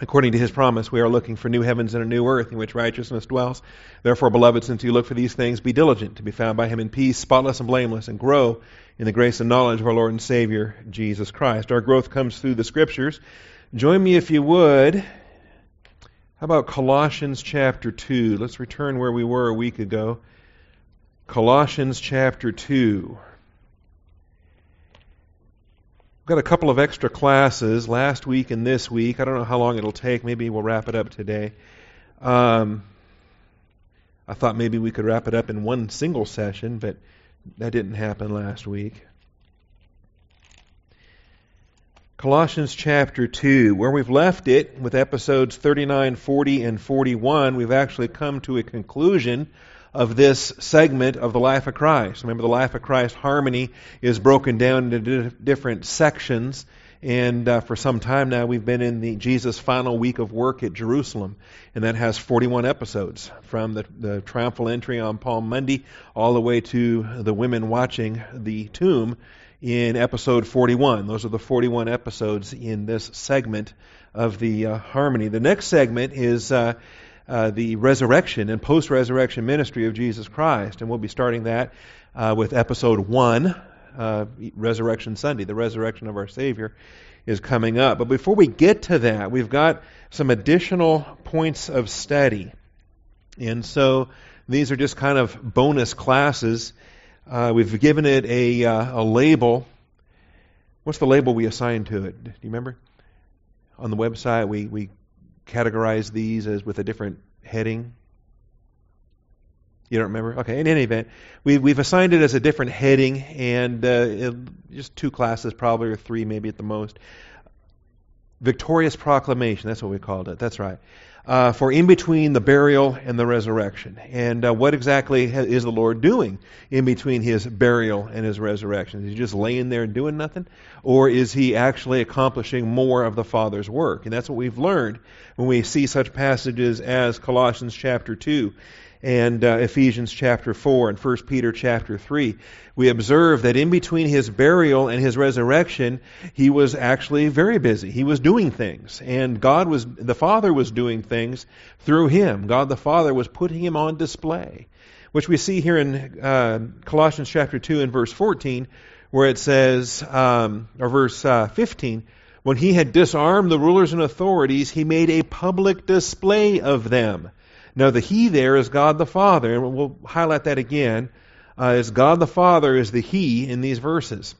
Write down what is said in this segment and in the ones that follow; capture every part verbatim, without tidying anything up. According to his promise, we are looking for new heavens and a new earth in which righteousness dwells. Therefore, beloved, since you look for these things, be diligent to be found by him in peace, spotless and blameless, and grow in the grace and knowledge of our Lord and Savior, Jesus Christ. Our growth comes through the Scriptures. Join me, if you would. How about Colossians chapter two? Let's return where we were a week ago. Colossians chapter two. We've got a couple of extra classes last week and this week. I don't know how long it'll take. Maybe we'll wrap it up today. Um, I thought maybe we could wrap it up in one single session, but that didn't happen last week. Colossians chapter two, where we've left it with episodes thirty-nine, forty, and forty-one, we've actually come to a conclusion of this segment of the life of Christ. Remember, the life of Christ harmony is broken down into different sections, and uh, for some time now we've been in the Jesus' final week of work at Jerusalem, and that has forty-one episodes, from the, the triumphal entry on Palm Monday all the way to the women watching the tomb in episode forty-one. Those are the forty-one episodes in this segment of the uh, harmony. The next segment is... Uh, Uh, the resurrection and post-resurrection ministry of Jesus Christ. And we'll be starting that uh, with episode one, uh, Resurrection Sunday. The resurrection of our Savior is coming up. But before we get to that, we've got some additional points of study. And so these are just kind of bonus classes. Uh, we've given it a, uh, a label. What's the label we assigned to it? Do you remember? On the website, we... we categorize these as with a different heading. You don't remember? Okay, in any event, we've, we've assigned it as a different heading, and uh, it, just two classes probably, or three maybe at the most. Victorious Proclamation, that's what we called it, that's right. Uh, for in between the burial and the resurrection. And uh, what exactly ha- is the Lord doing in between his burial and his resurrection? Is he just laying there and doing nothing? Or is he actually accomplishing more of the Father's work? And that's what we've learned when we see such passages as Colossians chapter two and uh, Ephesians chapter four and First Peter chapter three. We observe that in between his burial and his resurrection, he was actually very busy. He was doing things, and God was, the Father was doing things through him. God the Father was putting him on display, which we see here in uh, Colossians chapter two and verse fourteen, where it says, um, or verse uh, fifteen, when he had disarmed the rulers and authorities, he made a public display of them. Now the he there is God the Father, and we'll highlight that again. Uh, it's God the Father is the he in these verses.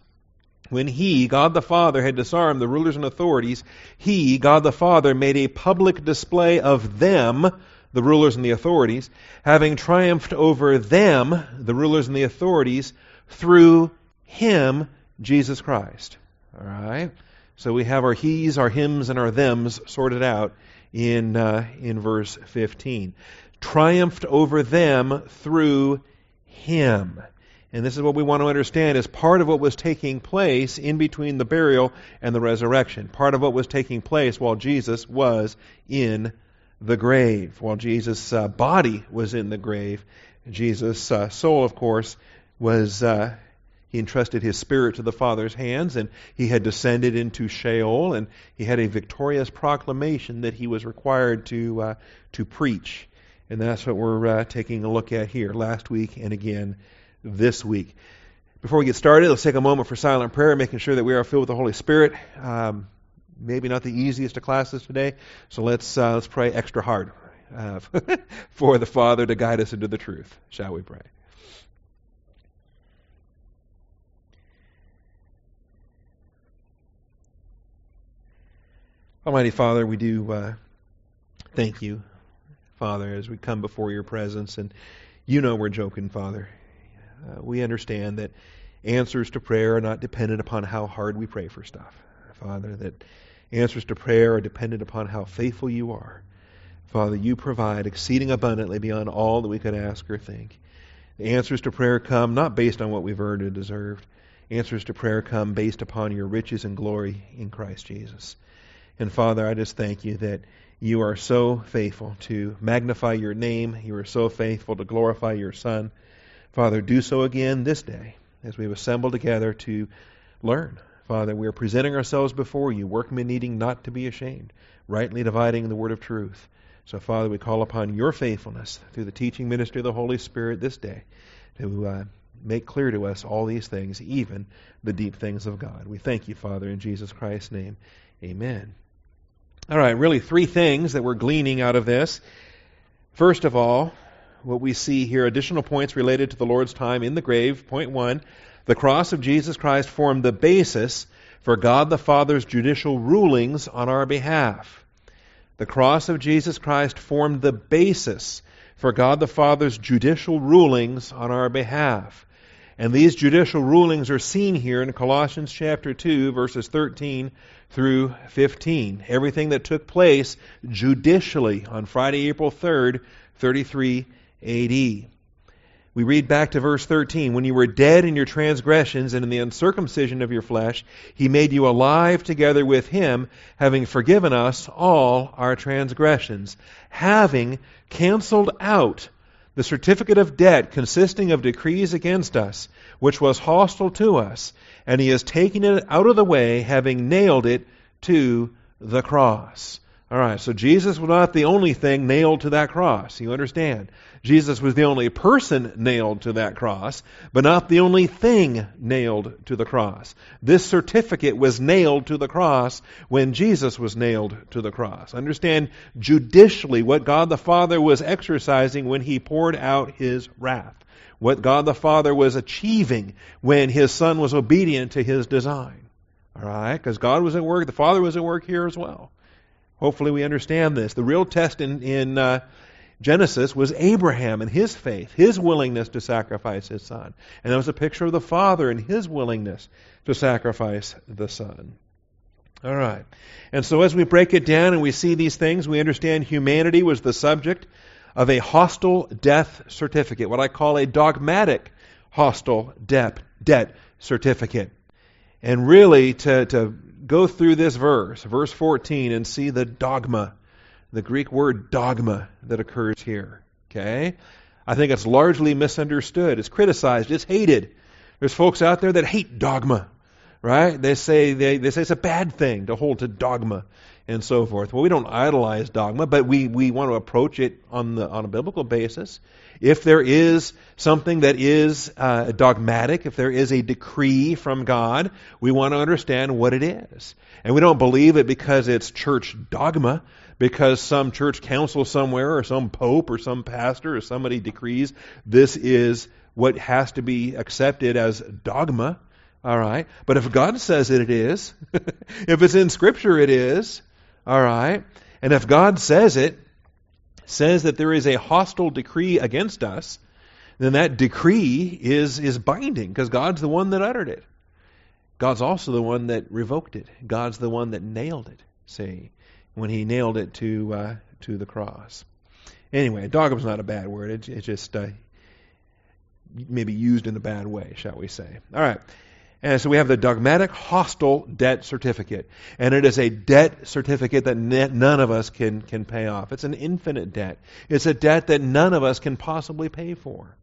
When he, God the Father, had disarmed the rulers and authorities, he, God the Father, made a public display of them, the rulers and the authorities, having triumphed over them, the rulers and the authorities, through him, Jesus Christ. All right? So we have our he's, our hims, and our thems sorted out in uh, in verse fifteen. Triumphed over them through him. And this is what we want to understand as part of what was taking place in between the burial and the resurrection. Part of what was taking place while Jesus was in the grave. While Jesus' uh, body was in the grave, Jesus' uh, soul, of course, was... Uh, he entrusted his spirit to the Father's hands, and he had descended into Sheol, and he had a victorious proclamation that he was required to, uh, to preach. And that's what we're uh, taking a look at here last week and again this week. Before we get started, let's take a moment for silent prayer, making sure that we are filled with the Holy Spirit. Um, maybe not the easiest of classes today, so let's uh, let's pray extra hard uh, for the Father to guide us into the truth. Shall we pray? Almighty Father, we do uh, thank you, Father, as we come before your presence, and you know we're joking, Father. Uh, we understand that answers to prayer are not dependent upon how hard we pray for stuff, Father, that answers to prayer are dependent upon how faithful you are. Father, you provide exceeding abundantly beyond all that we could ask or think. The answers to prayer come not based on what we've earned or deserved. Answers to prayer come based upon your riches and glory in Christ Jesus. And Father, I just thank you that you are so faithful to magnify your name. You are so faithful to glorify your Son. Father, do so again this day as we've assembled together to learn Father, we are presenting ourselves before you, workmen needing not to be ashamed, rightly dividing the word of truth. So, Father, we call upon your faithfulness through the teaching ministry of the Holy Spirit this day to uh, make clear to us all these things, even the deep things of God. We thank you, Father, in Jesus Christ's name. Amen. All right, really three things that we're gleaning out of this. First of all, what we see here, additional points related to the Lord's time in the grave. Point one, the cross of Jesus Christ formed the basis for God the Father's judicial rulings on our behalf. The cross of Jesus Christ formed the basis for God the Father's judicial rulings on our behalf. And these judicial rulings are seen here in Colossians chapter two, verses thirteen through fifteen. Everything that took place judicially on Friday, April third, thirty-three A D. We read back to verse thirteen. When you were dead in your transgressions and in the uncircumcision of your flesh, he made you alive together with him, having forgiven us all our transgressions, having canceled out the certificate of debt consisting of decrees against us, which was hostile to us, and he has taken it out of the way, having nailed it to the cross. All right, so Jesus was not the only thing nailed to that cross, you understand. Jesus was the only person nailed to that cross, but not the only thing nailed to the cross. This certificate was nailed to the cross when Jesus was nailed to the cross. Understand judicially what God the Father was exercising when he poured out his wrath, what God the Father was achieving when his Son was obedient to his design. All right, because God was at work, the Father was at work here as well. Hopefully we understand this. The real test in... in uh, Genesis was Abraham and his faith, his willingness to sacrifice his son. And that was a picture of the Father and his willingness to sacrifice the Son. All right. And so as we break it down and we see these things, we understand humanity was the subject of a hostile death certificate, what I call a dogmatic hostile debt, debt certificate. And really to, to go through this verse, verse fourteen, and see the dogma, the Greek word dogma that occurs here, okay? I think it's largely misunderstood. It's criticized. It's hated. There's folks out there that hate dogma, right? They say they, they say it's a bad thing to hold to dogma and so forth. Well, we don't idolize dogma, but we, we want to approach it on the on a biblical basis. If there is something that is uh, dogmatic, if there is a decree from God, we want to understand what it is. And we don't believe it because it's church dogma, because some church council somewhere or some pope or some pastor or somebody decrees this is what has to be accepted as dogma. All right. But if God says it, it is. If it's in Scripture, it is. All right. And if God says it, says that there is a hostile decree against us, then that decree is, is binding because God's the one that uttered it. God's also the one that revoked it. God's the one that nailed it, see, when he nailed it to uh, to the cross. Anyway, dogma's not a bad word. It's it just uh, maybe used in a bad way, shall we say. All right. And so we have the dogmatic hostile debt certificate. And it is a debt certificate that ne- none of us can, can pay off. It's an infinite debt. It's a debt that none of us can possibly pay for.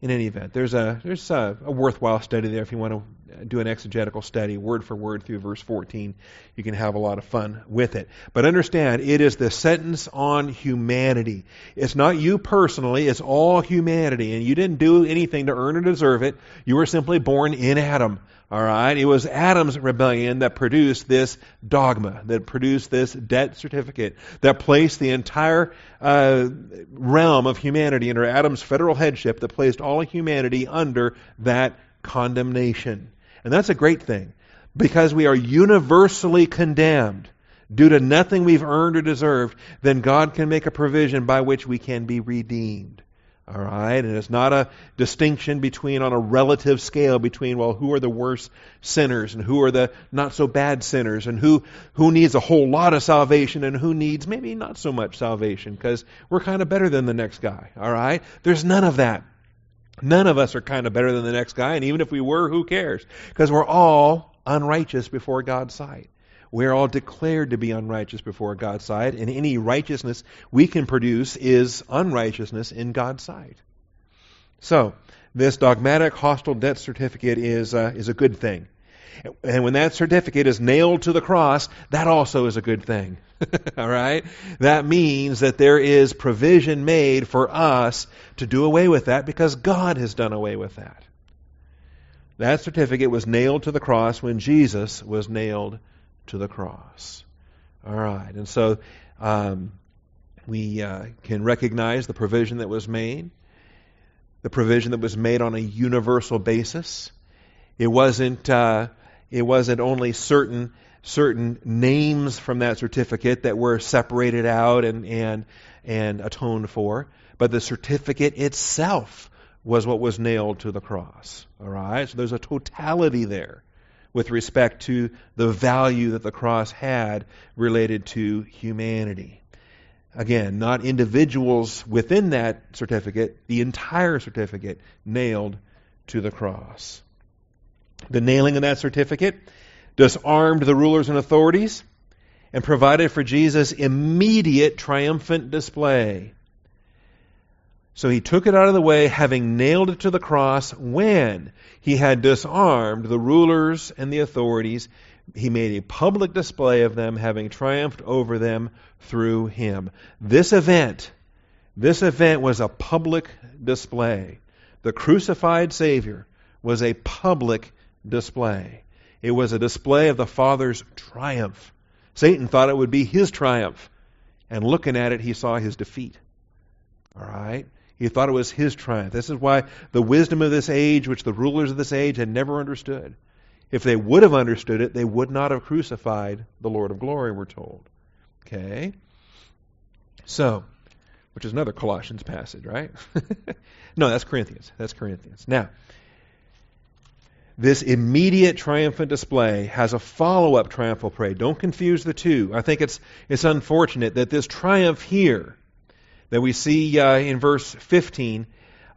In any event, there's a there's a, a worthwhile study there. If you want to do an exegetical study, word for word through verse fourteen, you can have a lot of fun with it. But understand, it is the sentence on humanity. It's not you personally, it's all humanity. And you didn't do anything to earn or deserve it. You were simply born in Adam. All right? It was Adam's rebellion that produced this dogma, that produced this debt certificate, that placed the entire uh, realm of humanity under Adam's federal headship, that placed all humanity under that condemnation. And that's a great thing, because we are universally condemned due to nothing we've earned or deserved. Then God can make a provision by which we can be redeemed. All right, and it's not a distinction between, on a relative scale, between, well, who are the worst sinners and who are the not so bad sinners, and who who needs a whole lot of salvation and who needs maybe not so much salvation because we're kind of better than the next guy. All right, there's none of that. None of us are kind of better than the next guy, and even if we were, who cares? Because we're all unrighteous before God's sight. We're all declared to be unrighteous before God's sight, and any righteousness we can produce is unrighteousness in God's sight. So, this dogmatic hostile death certificate is uh, is a good thing. And when that certificate is nailed to the cross, that also is a good thing. All right? That means that there is provision made for us to do away with that because God has done away with that. That certificate was nailed to the cross when Jesus was nailed to the cross. All right. And so um, we uh, can recognize the provision that was made, the provision that was made on a universal basis. It wasn't... Uh, It wasn't only certain certain names from that certificate that were separated out and, and, and atoned for, but the certificate itself was what was nailed to the cross. All right? So there's a totality there with respect to the value that the cross had related to humanity. Again, not individuals within that certificate, the entire certificate nailed to the cross. The nailing of that certificate disarmed the rulers and authorities and provided for Jesus' immediate triumphant display. So he took it out of the way, having nailed it to the cross. When he had disarmed the rulers and the authorities, he made a public display of them, having triumphed over them through him. This event, this event was a public display. The crucified Savior was a public display. display. It was a display of the Father's triumph. Satan thought it would be his triumph. And looking at it, he saw his defeat. All right? He thought it was his triumph. This is why the wisdom of this age, which the rulers of this age had never understood. If they would have understood it, they would not have crucified the Lord of glory, we're told. Okay? So, which is another Colossians passage, right? No, that's Corinthians. That's Corinthians. Now, this immediate triumphant display has a follow-up triumphal parade. Don't confuse the two. I think it's it's unfortunate that this triumph here that we see uh, in verse fifteen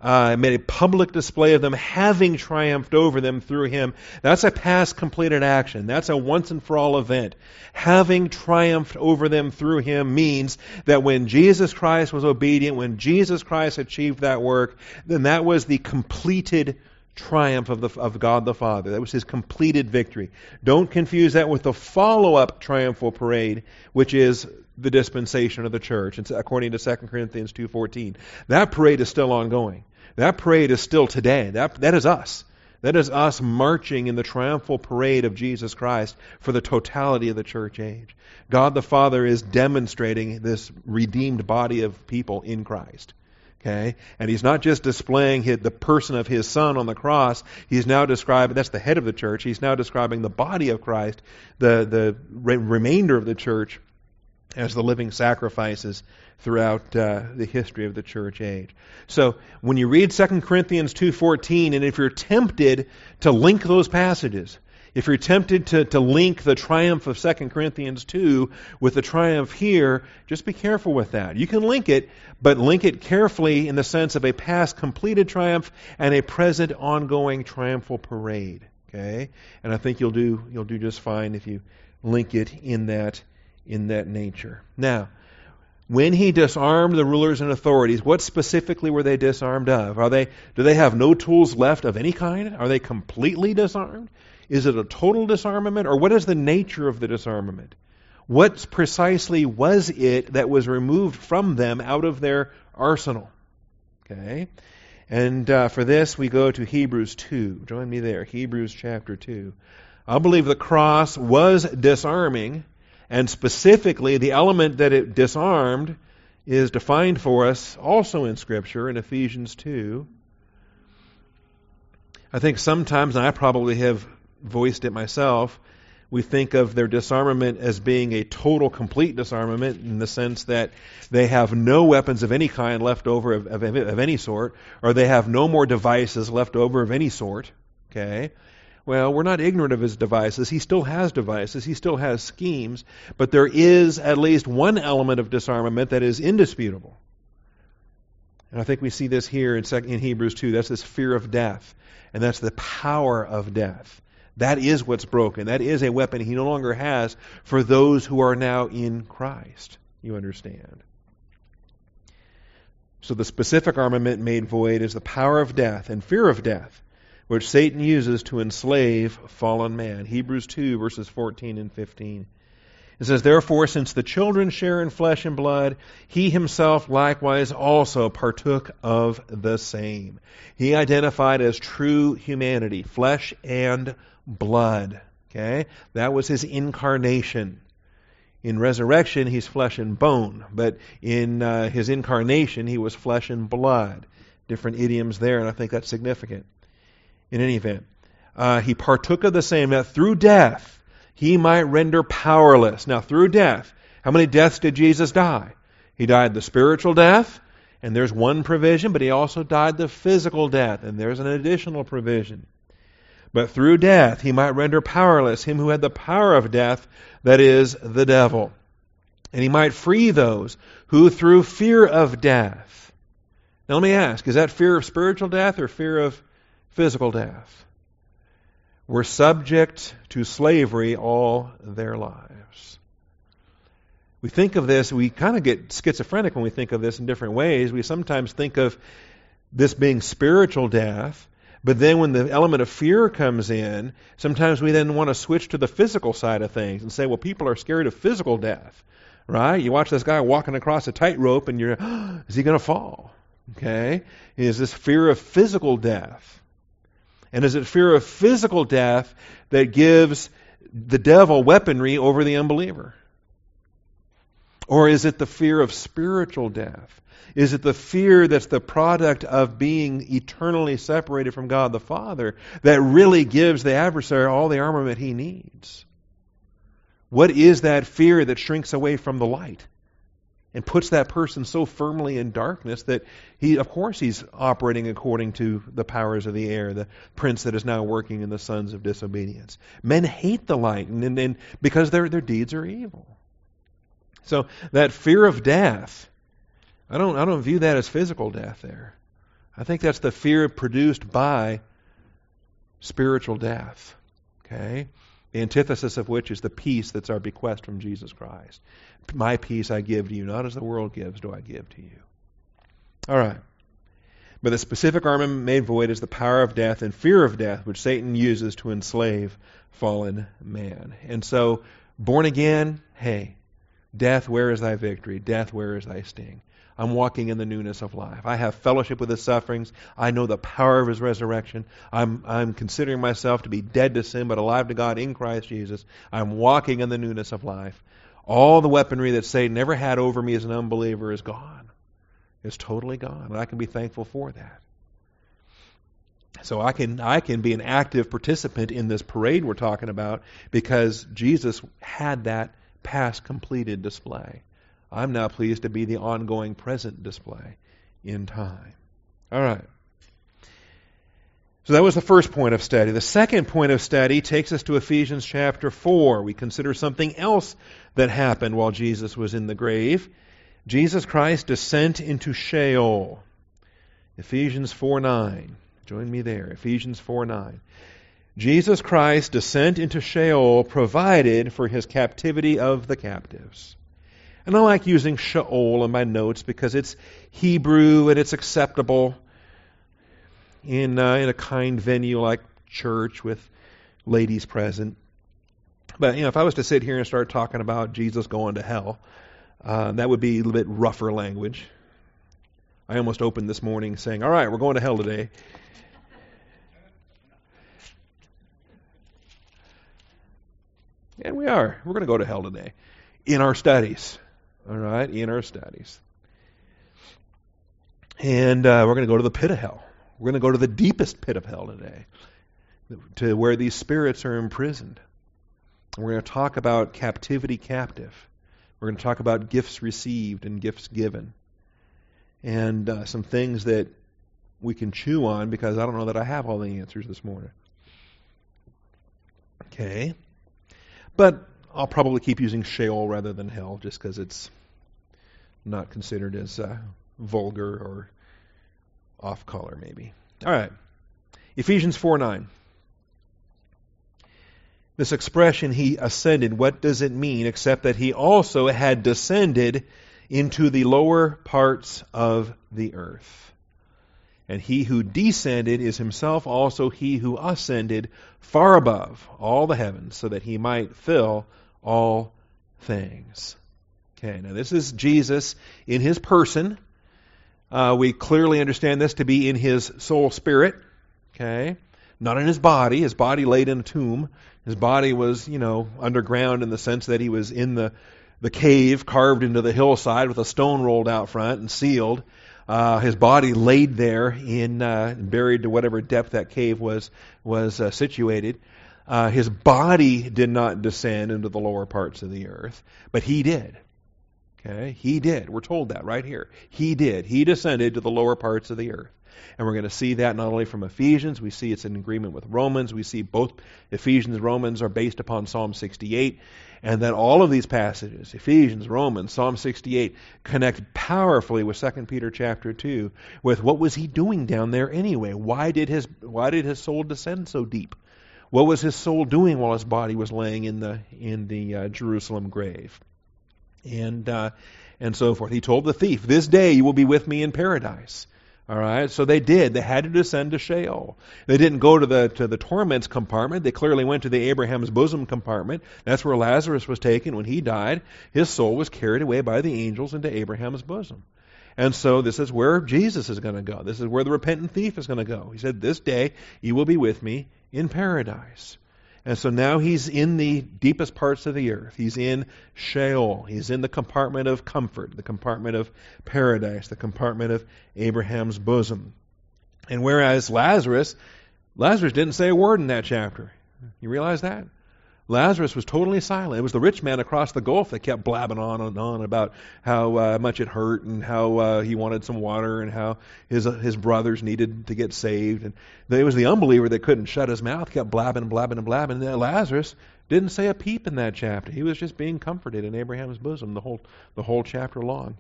uh, made a public display of them having triumphed over them through him. That's a past completed action. That's a once-and-for-all event. Having triumphed over them through him means that when Jesus Christ was obedient, when Jesus Christ achieved that work, then that was the completed triumph of the of God the Father. That was his completed victory. Don't confuse that with the follow-up triumphal parade, which is the dispensation of the church, it's according to Second Corinthians two fourteen. That parade is still ongoing. That parade is still today. That That is us. That is us marching in the triumphal parade of Jesus Christ for the totality of the church age. God the Father is demonstrating this redeemed body of people in Christ. Okay? And he's not just displaying his, the person of his Son on the cross. He's now describing, that's the head of the church, he's now describing the body of Christ, the, the re- remainder of the church, as the living sacrifices throughout uh, the history of the church age. So when you read Second Corinthians two fourteen, and if you're tempted to link those passages, if you're tempted to, to link the triumph of Second Corinthians two with the triumph here, just be careful with that. You can link it, but link it carefully in the sense of a past completed triumph and a present ongoing triumphal parade. Okay? And I think you'll do you'll do just fine if you link it in that in that nature. Now, when he disarmed the rulers and authorities, what specifically were they disarmed of? Are they do they have no tools left of any kind? Are they completely disarmed? Is it a total disarmament, or what is the nature of the disarmament? What precisely was it that was removed from them out of their arsenal? Okay, and uh, for this we go to Hebrews two. Join me there, Hebrews chapter two. I believe the cross was disarming, and specifically the element that it disarmed is defined for us also in Scripture in Ephesians two. I think sometimes, and I probably have voiced it myself, we think of their disarmament as being a total, complete disarmament in the sense that they have no weapons of any kind left over of, of, of any sort, or they have no more devices left over of any sort. Okay? Well, we're not ignorant of his devices. He still has devices. He still has schemes. But there is at least one element of disarmament that is indisputable. And I think we see this here in, in Hebrews two. That's this fear of death. And that's the power of death. That is what's broken. That is a weapon he no longer has for those who are now in Christ. You understand? So the specific armament made void is the power of death and fear of death, which Satan uses to enslave fallen man. Hebrews two, verses fourteen and fifteen. It says, "Therefore, since the children share in flesh and blood, he himself likewise also partook of the same." He identified as true humanity, flesh and blood. Okay? That was his incarnation. In resurrection, he's flesh and bone, but in uh, his incarnation, he was flesh and blood. Different idioms there, and I think that's significant. In any event, uh, he partook of the same, that through death he might render powerless. Now, through death, how many deaths did Jesus die? He died the spiritual death, and there's one provision, but he also died the physical death, and there's an additional provision. But through death he might render powerless him who had the power of death, that is, the devil. And he might free those who through fear of death. Now let me ask, is that fear of spiritual death or fear of physical death? Were subject to slavery all their lives. We think of this, we kind of get schizophrenic when we think of this in different ways. We sometimes think of this being spiritual death, but then when the element of fear comes in, sometimes we then want to switch to the physical side of things and say, well, people are scared of physical death, right? You watch this guy walking across a tightrope and you're, oh, is he going to fall? Okay? Is this fear of physical death? And is it fear of physical death that gives the devil weaponry over the unbeliever? Or is it the fear of spiritual death? Is it the fear that's the product of being eternally separated from God the Father that really gives the adversary all the armament he needs? What is that fear that shrinks away from the light and puts that person so firmly in darkness that he, of course, he's operating according to the powers of the air, the prince that is now working in the sons of disobedience? Men hate the light and, and, and because their, their deeds are evil. So that fear of death, I don't I don't view that as physical death there. I think that's the fear produced by spiritual death. Okay? The antithesis of which is the peace that's our bequest from Jesus Christ. My peace I give to you, not as the world gives do I give to you. All right. But the specific armament made void is the power of death and fear of death, which Satan uses to enslave fallen man. And so, born again, hey, death, where is thy victory? Death, where is thy sting? I'm walking in the newness of life. I have fellowship with his sufferings. I know the power of his resurrection. I'm, I'm considering myself to be dead to sin, but alive to God in Christ Jesus. I'm walking in the newness of life. All the weaponry that Satan ever had over me as an unbeliever is gone. It's totally gone. And I can be thankful for that. So I can, I can be an active participant in this parade we're talking about because Jesus had that past completed display. I'm now pleased to be the ongoing present display in time. All right. So that was the first point of study. The second point of study takes us to Ephesians chapter four. We consider something else that happened while Jesus was in the grave. Jesus Christ descent into Sheol. Ephesians four nine. Join me there. Ephesians four nine. Jesus Christ descent into Sheol provided for his captivity of the captives. And I like using Sheol in my notes because it's Hebrew and it's acceptable in uh, in a kind venue like church with ladies present. But you know, if I was to sit here and start talking about Jesus going to hell, uh, that would be a little bit rougher language. I almost opened this morning saying, "All right, we're going to hell today." And we are. We're going to go to hell today in our studies. All right, in our studies. And uh, we're going to go to the pit of hell. We're going to go to the deepest pit of hell today, to where these spirits are imprisoned. And we're going to talk about captivity captive. We're going to talk about gifts received and gifts given. And uh, some things that we can chew on, because I don't know that I have all the answers this morning. Okay. But I'll probably keep using Sheol rather than hell, just because it's not considered as uh, vulgar or off-color, maybe. All right. Ephesians four nine. This expression, he ascended, what does it mean except that he also had descended into the lower parts of the earth. And he who descended is himself also he who ascended far above all the heavens, so that he might fill all things. Okay, now this is Jesus in his person. Uh, we clearly understand this to be in his soul spirit. Okay, not in his body. His body laid in a tomb. His body was, you know, underground in the sense that he was in the, the cave carved into the hillside with a stone rolled out front and sealed. Uh, his body laid there in uh, buried to whatever depth that cave was was uh, situated. Uh, his body did not descend into the lower parts of the earth, but he did. Okay, he did. We're told that right here. He did. He descended to the lower parts of the earth, and we're going to see that not only from Ephesians. We see it's in agreement with Romans. We see both Ephesians and Romans are based upon Psalm sixty-eight. And that all of these passages, Ephesians, Romans, Psalm sixty-eight, connect powerfully with Second Peter chapter two, with what was he doing down there anyway? Why did his why did his soul descend so deep? What was his soul doing while his body was laying in the in the uh, Jerusalem grave, and uh, and so forth? He told the thief, "This day you will be with me in paradise." All right, so they did. They had to descend to Sheol. They didn't go to the to the torments compartment. They clearly went to the Abraham's bosom compartment. That's where Lazarus was taken when he died. His soul was carried away by the angels into Abraham's bosom. And so this is where Jesus is going to go. This is where the repentant thief is going to go. He said, "This day you will be with me in paradise." And so now he's in the deepest parts of the earth. He's in Sheol. He's in the compartment of comfort, the compartment of paradise, the compartment of Abraham's bosom. And whereas Lazarus, Lazarus didn't say a word in that chapter. You realize that? Lazarus was totally silent. It was the rich man across the gulf that kept blabbing on and on about how uh, much it hurt and how uh, he wanted some water and how his uh, his brothers needed to get saved. And it was the unbeliever that couldn't shut his mouth, kept blabbing and blabbing and blabbing. And Lazarus didn't say a peep in that chapter. He was just being comforted in Abraham's bosom the whole the whole chapter long.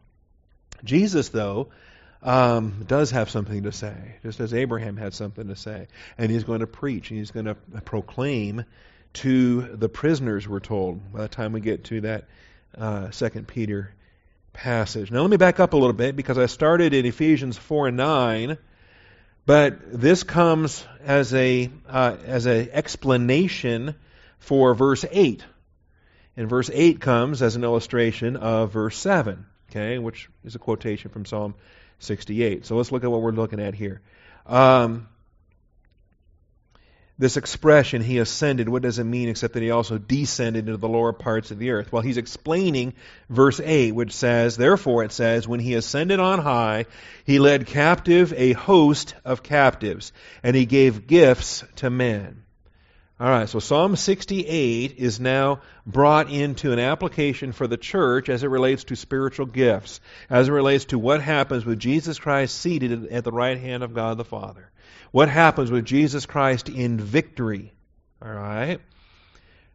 Jesus, though, Um, does have something to say, just as Abraham had something to say. And he's going to preach, and he's going to proclaim to the prisoners, we're told, by the time we get to that uh, Second Peter passage. Now let me back up a little bit, because I started in Ephesians four nine, but this comes as a uh, as an explanation for verse eight. And verse eight comes as an illustration of verse seven, okay, which is a quotation from Psalm sixty-eight. So let's look at what we're looking at here. Um, this expression, he ascended, what does it mean except that he also descended into the lower parts of the earth? Well, he's explaining verse eight, which says, therefore it says, when he ascended on high, he led captive a host of captives, and he gave gifts to men. All right, so Psalm sixty-eight is now brought into an application for the church as it relates to spiritual gifts, as it relates to what happens with Jesus Christ seated at the right hand of God the Father. What happens with Jesus Christ in victory? All right.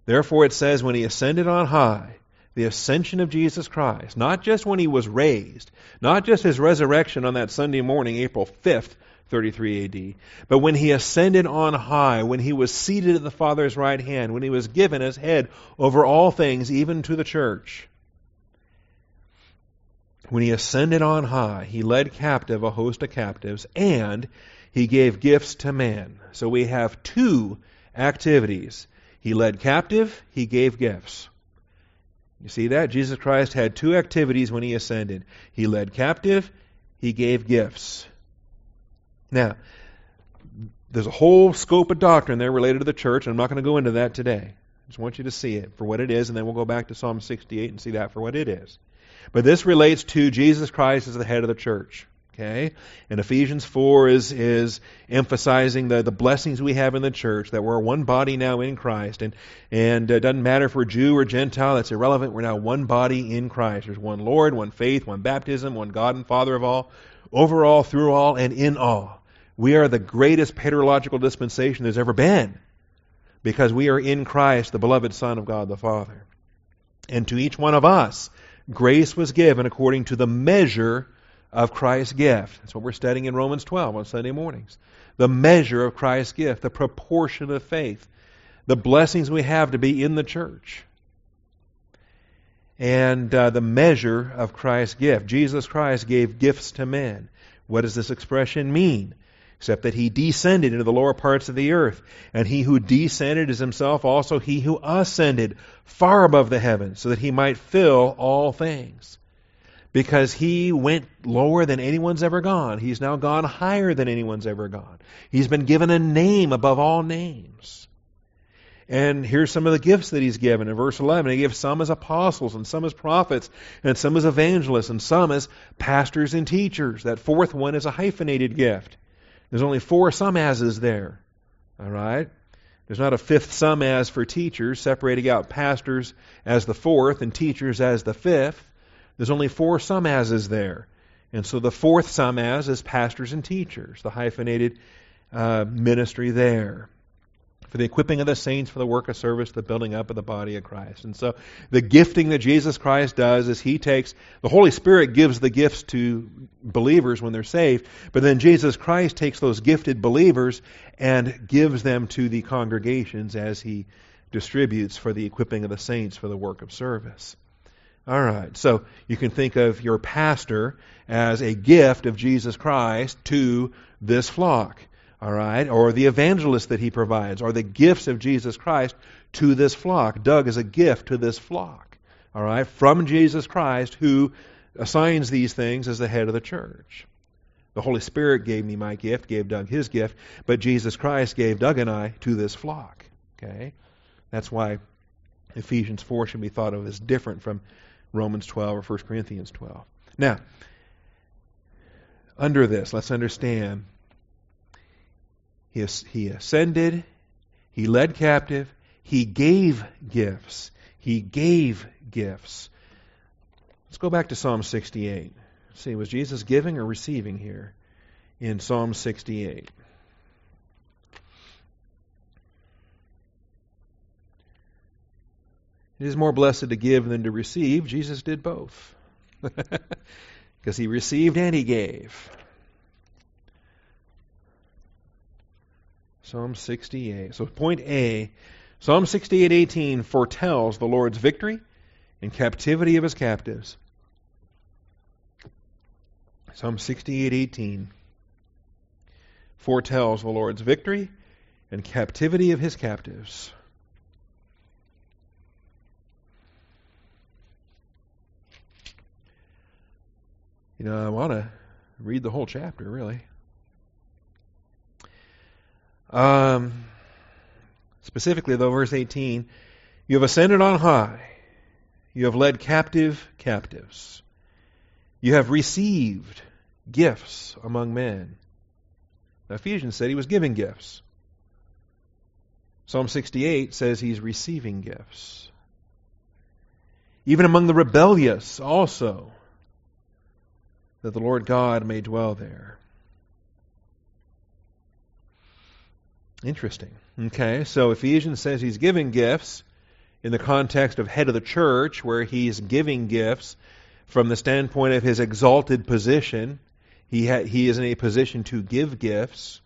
Therefore it says, when he ascended on high, the ascension of Jesus Christ, not just when he was raised, not just his resurrection on that Sunday morning, April fifth, thirty-three A D. But when he ascended on high, when he was seated at the Father's right hand, when he was given as head over all things, even to the church, when he ascended on high, he led captive a host of captives, and he gave gifts to man. So we have two activities. He led captive, he gave gifts. You see that? Jesus Christ had two activities when he ascended. He led captive, he gave gifts. Now, there's a whole scope of doctrine there related to the church, and I'm not going to go into that today. I just want you to see it for what it is, and then we'll go back to Psalm sixty-eight and see that for what it is. But this relates to Jesus Christ as the head of the church. Okay? And Ephesians four is is emphasizing the, the blessings we have in the church, that we're one body now in Christ. And, and it doesn't matter if we're Jew or Gentile, that's irrelevant. We're now one body in Christ. There's one Lord, one faith, one baptism, one God and Father of all, over all, through all, and in all. We are the greatest paterological dispensation there's ever been, because we are in Christ, the beloved Son of God the Father. And to each one of us, grace was given according to the measure of Christ's gift. That's what we're studying in Romans twelve on Sunday mornings. The measure of Christ's gift, the proportion of faith, the blessings we have to be in the church. and uh, the measure of Christ's gift. Jesus Christ gave gifts to men. What does this expression mean? Except that he descended into the lower parts of the earth. And he who descended is himself also he who ascended far above the heavens, so that he might fill all things. Because he went lower than anyone's ever gone. He's now gone higher than anyone's ever gone. He's been given a name above all names. And here's some of the gifts that he's given. In verse eleven, he gives some as apostles, and some as prophets, and some as evangelists, and some as pastors and teachers. That fourth one is a hyphenated gift. There's only four some ases there. All right? There's not a fifth some as for teachers, separating out pastors as the fourth and teachers as the fifth. There's only four some ases there. And so the fourth some as is pastors and teachers, the hyphenated uh, ministry there. For the equipping of the saints, for the work of service, the building up of the body of Christ. And so the gifting that Jesus Christ does is he takes, the Holy Spirit gives the gifts to believers when they're saved, but then Jesus Christ takes those gifted believers and gives them to the congregations as he distributes for the equipping of the saints, for the work of service. All right, so you can think of your pastor as a gift of Jesus Christ to this flock. All right, or the evangelist that he provides, or the gifts of Jesus Christ to this flock. Doug is a gift to this flock, all right, from Jesus Christ, who assigns these things as the head of the church. The Holy Spirit gave me my gift, gave Doug his gift, but Jesus Christ gave Doug and I to this flock, okay? That's why Ephesians four should be thought of as different from Romans twelve or First Corinthians twelve. Now, under this, let's understand. He ascended, he led captive, he gave gifts. He gave gifts. Let's go back to Psalm sixty-eight. See, was Jesus giving or receiving here in Psalm sixty-eight? It is more blessed to give than to receive. Jesus did both. Because he received and he gave. Psalm sixty-eight. So point A, Psalm sixty-eight eighteen foretells the Lord's victory and captivity of his captives. Psalm sixty-eight eighteen foretells the Lord's victory and captivity of his captives. You know, I want to read the whole chapter, really. Um, specifically, though, verse eighteen, you have ascended on high, you have led captive captives, you have received gifts among men. Now, Ephesians said he was giving gifts. Psalm sixty-eight says he's receiving gifts. Even among the rebellious also, that the Lord God may dwell there. Interesting. Okay, so Ephesians says he's giving gifts in the context of head of the church, where he's giving gifts from the standpoint of his exalted position. He ha- he is in a position to give gifts.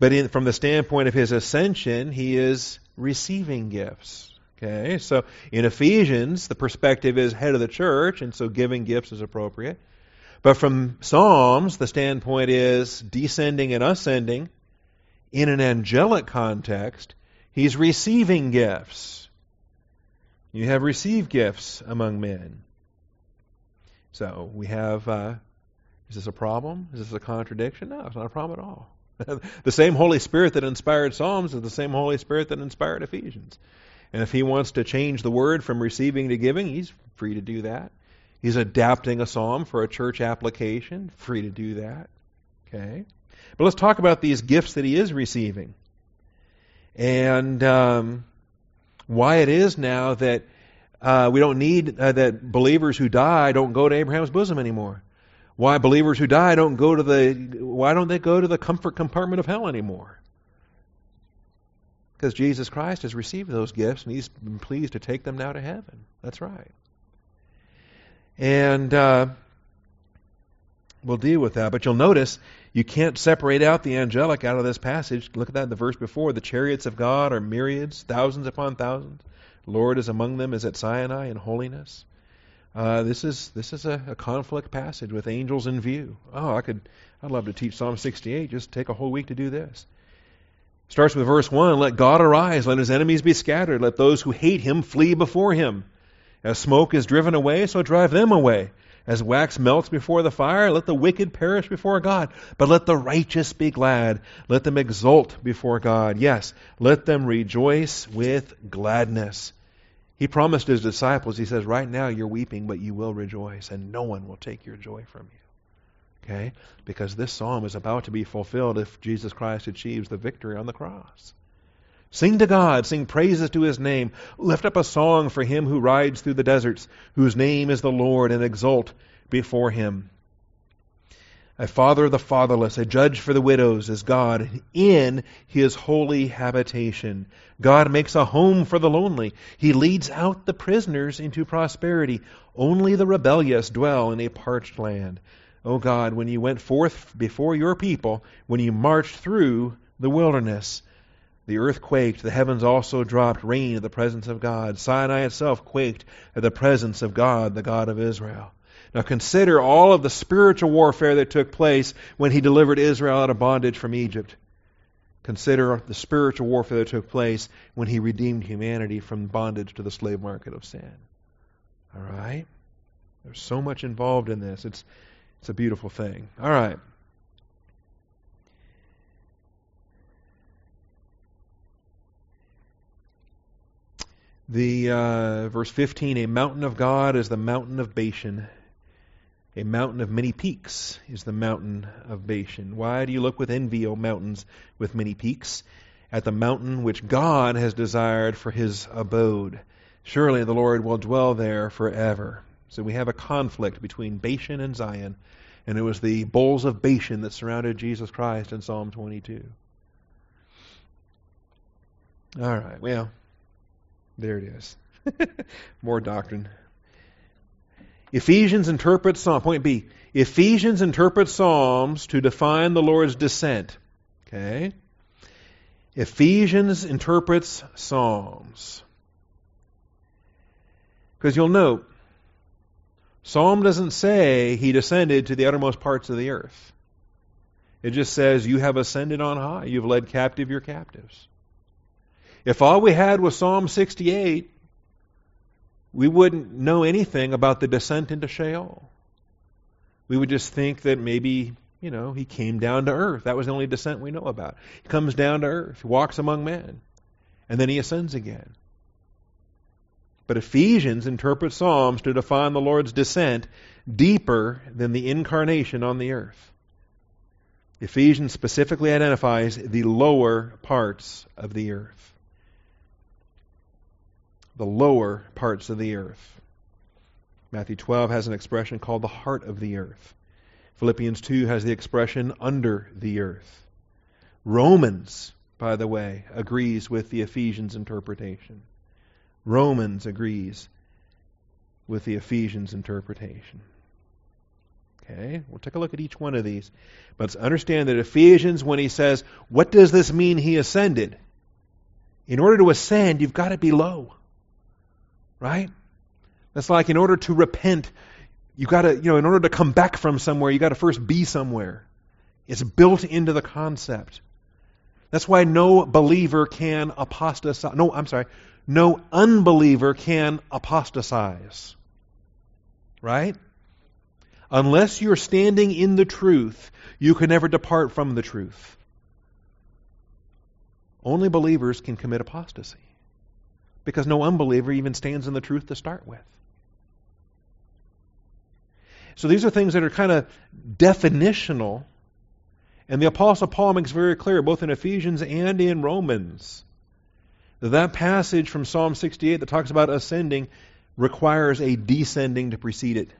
But in, from the standpoint of his ascension, he is receiving gifts. Okay, so in Ephesians, the perspective is head of the church, and so giving gifts is appropriate. But from Psalms, the standpoint is descending and ascending. In an angelic context, he's receiving gifts. You have received gifts among men. So we have, uh, is this a problem? Is this a contradiction? No, it's not a problem at all. The same Holy Spirit that inspired Psalms is the same Holy Spirit that inspired Ephesians. And if he wants to change the word from receiving to giving, he's free to do that. He's adapting a psalm for a church application. Free to do that. Okay. But let's talk about these gifts that he is receiving. And um, why it is now that uh, we don't need, uh, that believers who die don't go to Abraham's bosom anymore. Why believers who die don't go to the, why don't they go to the comfort compartment of hell anymore? Because Jesus Christ has received those gifts and he's been pleased to take them now to heaven. That's right. And uh, we'll deal with that. But you'll notice you can't separate out the angelic out of this passage. Look at that in the verse before. The chariots of God are myriads, thousands upon thousands, Lord is among them as at Sinai in holiness. Uh, this is this is a, a conflict passage with angels in view. Oh, I could, I'd love to teach Psalm sixty-eight. Just take a whole week to do this. Starts with verse one. Let God arise. Let his enemies be scattered. Let those who hate him flee before him. As smoke is driven away, so drive them away. As wax melts before the fire, let the wicked perish before God. But let the righteous be glad. Let them exult before God. Yes, let them rejoice with gladness. He promised his disciples, he says, right now you're weeping, but you will rejoice, and no one will take your joy from you. Okay? Because this psalm is about to be fulfilled if Jesus Christ achieves the victory on the cross. Sing to God, sing praises to his name. Lift up a song for him who rides through the deserts, whose name is the Lord, and exult before him. A father of the fatherless, a judge for the widows is God in his holy habitation. God makes a home for the lonely. He leads out the prisoners into prosperity. Only the rebellious dwell in a parched land. O God, when you went forth before your people, when you marched through the wilderness, the earth quaked, the heavens also dropped rain at the presence of God. Sinai itself quaked at the presence of God, the God of Israel. Now consider all of the spiritual warfare that took place when he delivered Israel out of bondage from Egypt. Consider the spiritual warfare that took place when he redeemed humanity from bondage to the slave market of sin. All right? There's so much involved in this. It's, it's a beautiful thing. All right. The uh, verse fifteen, a mountain of God is the mountain of Bashan. A mountain of many peaks is the mountain of Bashan. Why do you look with envy, O mountains with many peaks, at the mountain which God has desired for his abode? Surely the Lord will dwell there forever. So we have a conflict between Bashan and Zion, and it was the bulls of Bashan that surrounded Jesus Christ in Psalm twenty-two. All right, well... there it is. More doctrine. Ephesians interprets Psalm. Point B. Ephesians interprets Psalms to define the Lord's descent. Okay? Ephesians interprets Psalms. Because you'll note, Psalm doesn't say he descended to the uttermost parts of the earth. It just says you have ascended on high. You've led captive your captives. If all we had was Psalm sixty-eight, we wouldn't know anything about the descent into Sheol. We would just think that maybe, you know, he came down to earth. That was the only descent we know about. He comes down to earth, walks among men, and then he ascends again. But Ephesians interprets Psalms to define the Lord's descent deeper than the incarnation on the earth. Ephesians specifically identifies the lower parts of the earth. The lower parts of the earth. Matthew twelve has an expression called the heart of the earth. Philippians two has the expression under the earth. Romans, by the way, agrees with the Ephesians interpretation. Romans agrees with the Ephesians interpretation. Okay, we'll take a look at each one of these. But let's understand that Ephesians, when he says, what does this mean he ascended? In order to ascend, you've got to be low. Right? That's like in order to repent, you gotta, you know, in order to come back from somewhere, you gotta first be somewhere. It's built into the concept. That's why no believer can apostatize. No, I'm sorry. No unbeliever can apostatize. Right? Unless you're standing in the truth, you can never depart from the truth. Only believers can commit apostasy. Because no unbeliever even stands in the truth to start with. So these are things that are kind of definitional. And the Apostle Paul makes very clear, both in Ephesians and in Romans, that that passage from Psalm sixty-eight that talks about ascending requires a descending to precede it.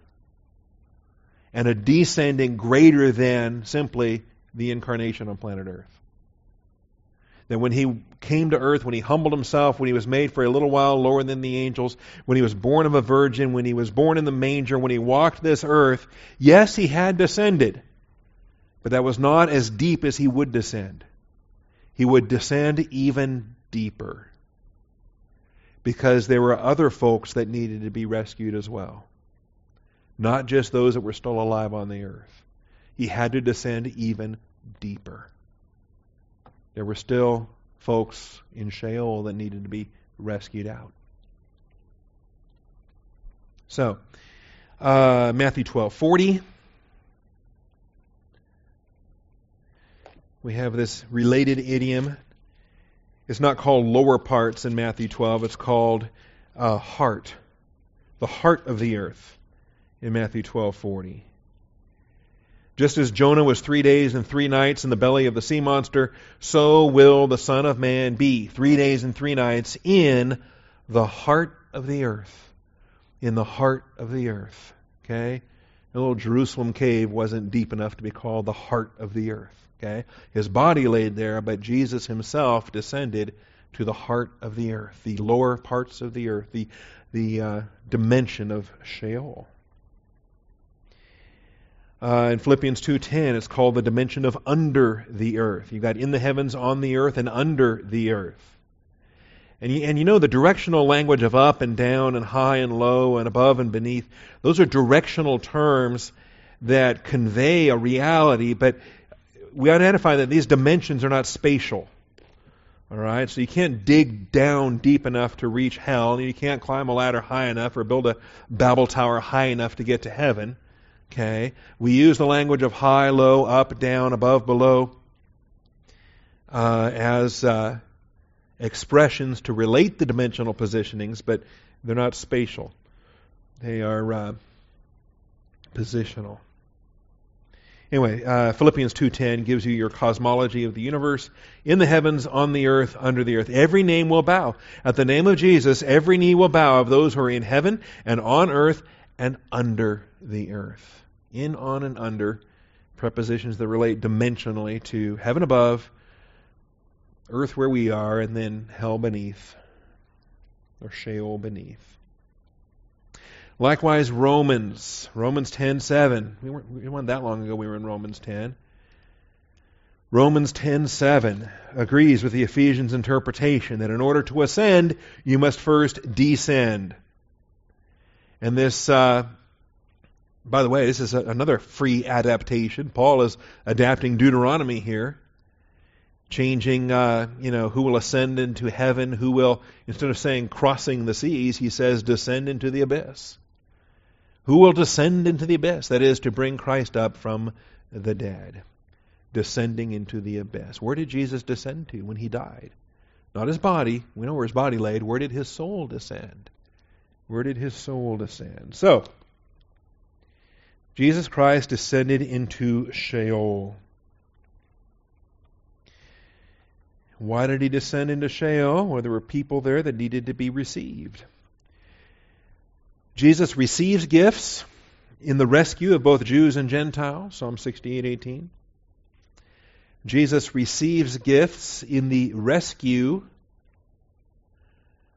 And a descending greater than simply the incarnation on planet Earth. That when he came to earth, when he humbled himself, when he was made for a little while lower than the angels, when he was born of a virgin, when he was born in the manger, when he walked this earth, yes, he had descended, but that was not as deep as he would descend. He would descend even deeper. because there were other folks that needed to be rescued as well. Not just those that were still alive on the earth. He had to descend even deeper. There were still folks in Sheol that needed to be rescued out. So, uh, Matthew twelve forty. We have this related idiom. It's not called lower parts in Matthew twelve. It's called uh, heart. The heart of the earth in Matthew twelve forty. Just as Jonah was three days and three nights in the belly of the sea monster, so will the Son of Man be three days and three nights in the heart of the earth. In the heart of the earth. Okay? The little Jerusalem cave wasn't deep enough to be called the heart of the earth. Okay? His body laid there, but Jesus himself descended to the heart of the earth, the lower parts of the earth, the, the uh, dimension of Sheol. Uh, in Philippians two ten, it's called the dimension of under the earth. You've got in the heavens, on the earth, and under the earth. And you, and you know the directional language of up and down and high and low and above and beneath, those are directional terms that convey a reality, but we identify that these dimensions are not spatial. All right, so you can't dig down deep enough to reach hell, and you can't climb a ladder high enough or build a Babel tower high enough to get to heaven. Okay, we use the language of high, low, up, down, above, below uh, as uh, expressions to relate the dimensional positionings, but they're not spatial. They are uh, positional. Anyway, uh, Philippians two ten gives you your cosmology of the universe. In the heavens, on the earth, under the earth. Every name will bow. At the name of Jesus, every knee will bow of those who are in heaven and on earth and under the earth. In, on, and under, prepositions that relate dimensionally to heaven above, earth where we are, and then hell beneath, or Sheol beneath. Likewise, Romans, Romans ten seven. We weren't, we weren't that long ago we were in Romans ten. Romans ten seven agrees with the Ephesians interpretation that in order to ascend, you must first descend. And this, uh, by the way, this is a, another free adaptation. Paul is adapting Deuteronomy here, changing, uh, you know, who will ascend into heaven, who will, instead of saying crossing the seas, he says descend into the abyss. Who will descend into the abyss? That is, to bring Christ up from the dead. Descending into the abyss. Where did Jesus descend to when he died? Not his body. We know where his body laid. Where did his soul descend? Where did his soul descend? So, Jesus Christ descended into Sheol. Why did he descend into Sheol? Well, there were people there that needed to be received. Jesus receives gifts in the rescue of both Jews and Gentiles, Psalm sixty-eight eighteen. Jesus receives gifts in the rescue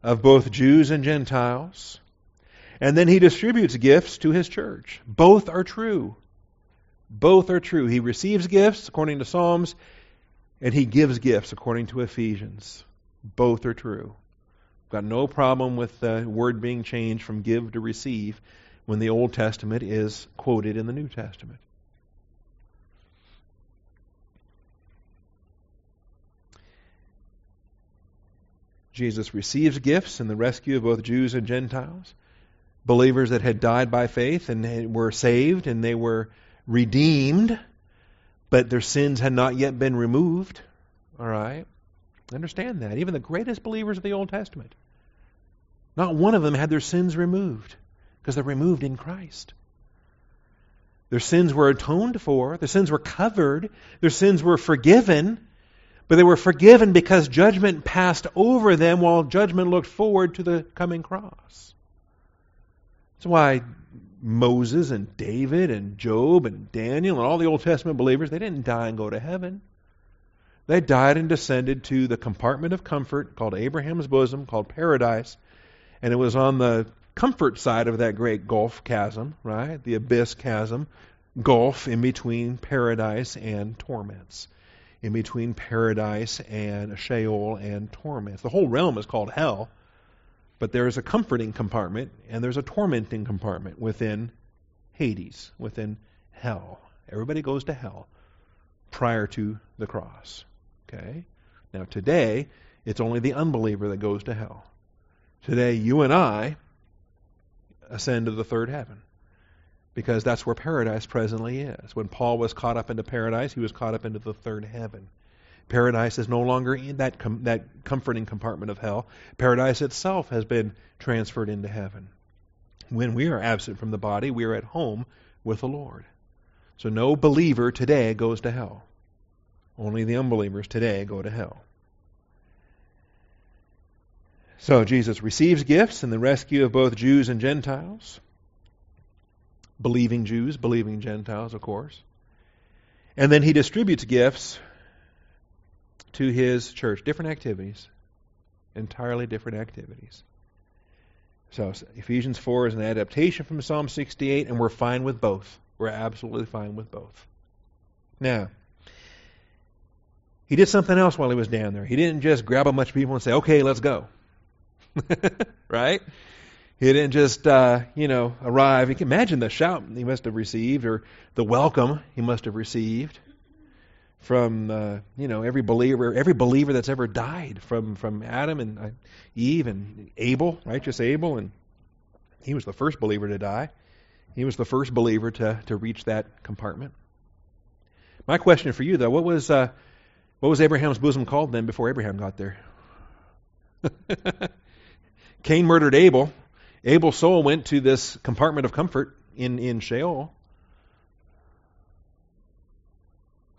of both Jews and Gentiles. And then he distributes gifts to his church. Both are true. Both are true. He receives gifts according to Psalms, and he gives gifts according to Ephesians. Both are true. Got no problem with the word being changed from give to receive when the Old Testament is quoted in the New Testament. Jesus receives gifts in the rescue of both Jews and Gentiles, believers that had died by faith and were saved and they were redeemed, but their sins had not yet been removed. All right? Understand that. Even the greatest believers of the Old Testament, not one of them had their sins removed because they're removed in Christ. Their sins were atoned for. Their sins were covered. Their sins were forgiven. But they were forgiven because judgment passed over them while judgment looked forward to the coming cross. That's why Moses and David and Job and Daniel and all the Old Testament believers, they didn't die and go to heaven. They died and descended to the compartment of comfort called Abraham's bosom, called paradise. And it was on the comfort side of that great gulf chasm, right? The abyss chasm, gulf in between paradise and torments. In between paradise and Sheol and torments. The whole realm is called hell. But there is a comforting compartment and there's a tormenting compartment within Hades, within hell. Everybody goes to hell prior to the cross. Okay? Now today, it's only the unbeliever that goes to hell. Today, you and I ascend to the third heaven, because that's where paradise presently is. When Paul was caught up into paradise, he was caught up into the third heaven. Paradise is no longer in that com- that comforting compartment of hell. Paradise itself has been transferred into heaven. When we are absent from the body, we are at home with the Lord. So no believer today goes to hell. Only the unbelievers today go to hell. So Jesus receives gifts in the rescue of both Jews and Gentiles. Believing Jews, believing Gentiles, of course. And then he distributes gifts to his church. Different activities. Entirely different activities. So Ephesians four is an adaptation from Psalm sixty-eight, and we're fine with both. We're absolutely fine with both. Now, he did something else while he was down there. He didn't just grab a bunch of people and say, okay, let's go. Right? He didn't just, uh, you know, arrive. You can imagine the shout he must have received, or the welcome he must have received from, uh, you know, every believer, every believer that's ever died, from, from Adam and uh, Eve and Abel, righteous Abel, and he was the first believer to die. He was the first believer to, to reach that compartment. My question for you, though, what was uh, what was Abraham's bosom called then before Abraham got there? Cain murdered Abel. Abel's soul went to this compartment of comfort in, in Sheol.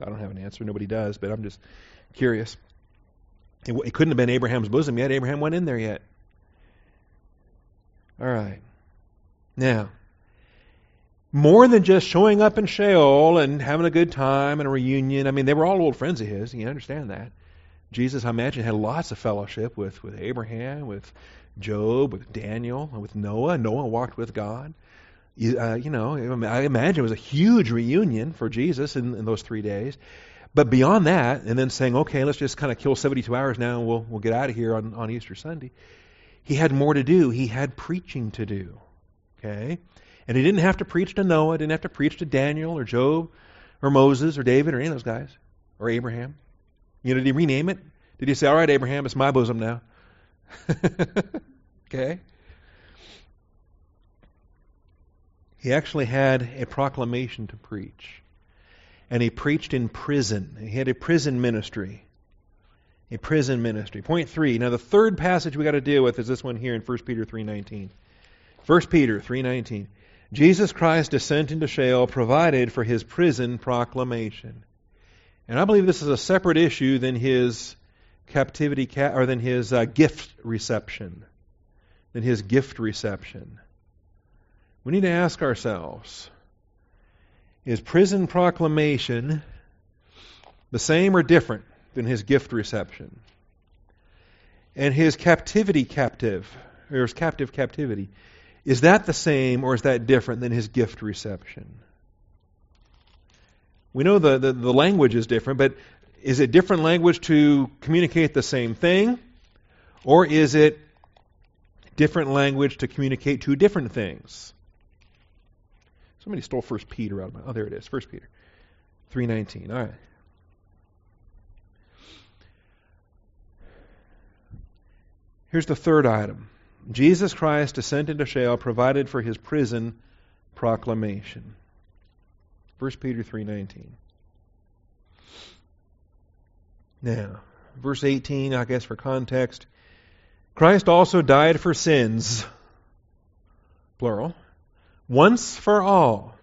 I don't have an answer. Nobody does, but I'm just curious. It, it couldn't have been Abraham's bosom yet. Abraham went in there yet. All right. Now, more than just showing up in Sheol and having a good time and a reunion. I mean, they were all old friends of his. You understand that. Jesus, I imagine, had lots of fellowship with, with Abraham, with Job, with Daniel, with Noah. Noah walked with God. You, uh, you know, I imagine it was a huge reunion for Jesus in, in those three days. But beyond that, and then saying, okay, let's just kind of kill seventy-two hours now and we'll, we'll get out of here on, on Easter Sunday. He had more to do. He had preaching to do. Okay? And he didn't have to preach to Noah, didn't have to preach to Daniel or Job or Moses or David or any of those guys, or Abraham. You know, did he rename it? Did he say, all right, Abraham, it's my bosom now? Okay? He actually had a proclamation to preach. And he preached in prison. He had a prison ministry. A prison ministry. Point three. Now, the third passage we got to deal with is this one here in First Peter three nineteen. First Peter three nineteen. Jesus Christ descent into Sheol provided for his prison proclamation. And I believe this is a separate issue than his captivity ca- or than his uh, gift reception. Than his gift reception. We need to ask ourselves, is prison proclamation the same or different than his gift reception? And his captivity captive, or his captive captivity, is that the same or is that different than his gift reception? We know the, the, the language is different, but is it different language to communicate the same thing? Or is it different language to communicate two different things? Somebody stole First Peter out of my... Oh, there it is, First Peter three nineteen. All right. Here's the third item. Jesus Christ descended to Sheol, provided for his prison proclamation. First Peter three nineteen. Now, verse eighteen, I guess for context, Christ also died for sins, plural, once for all,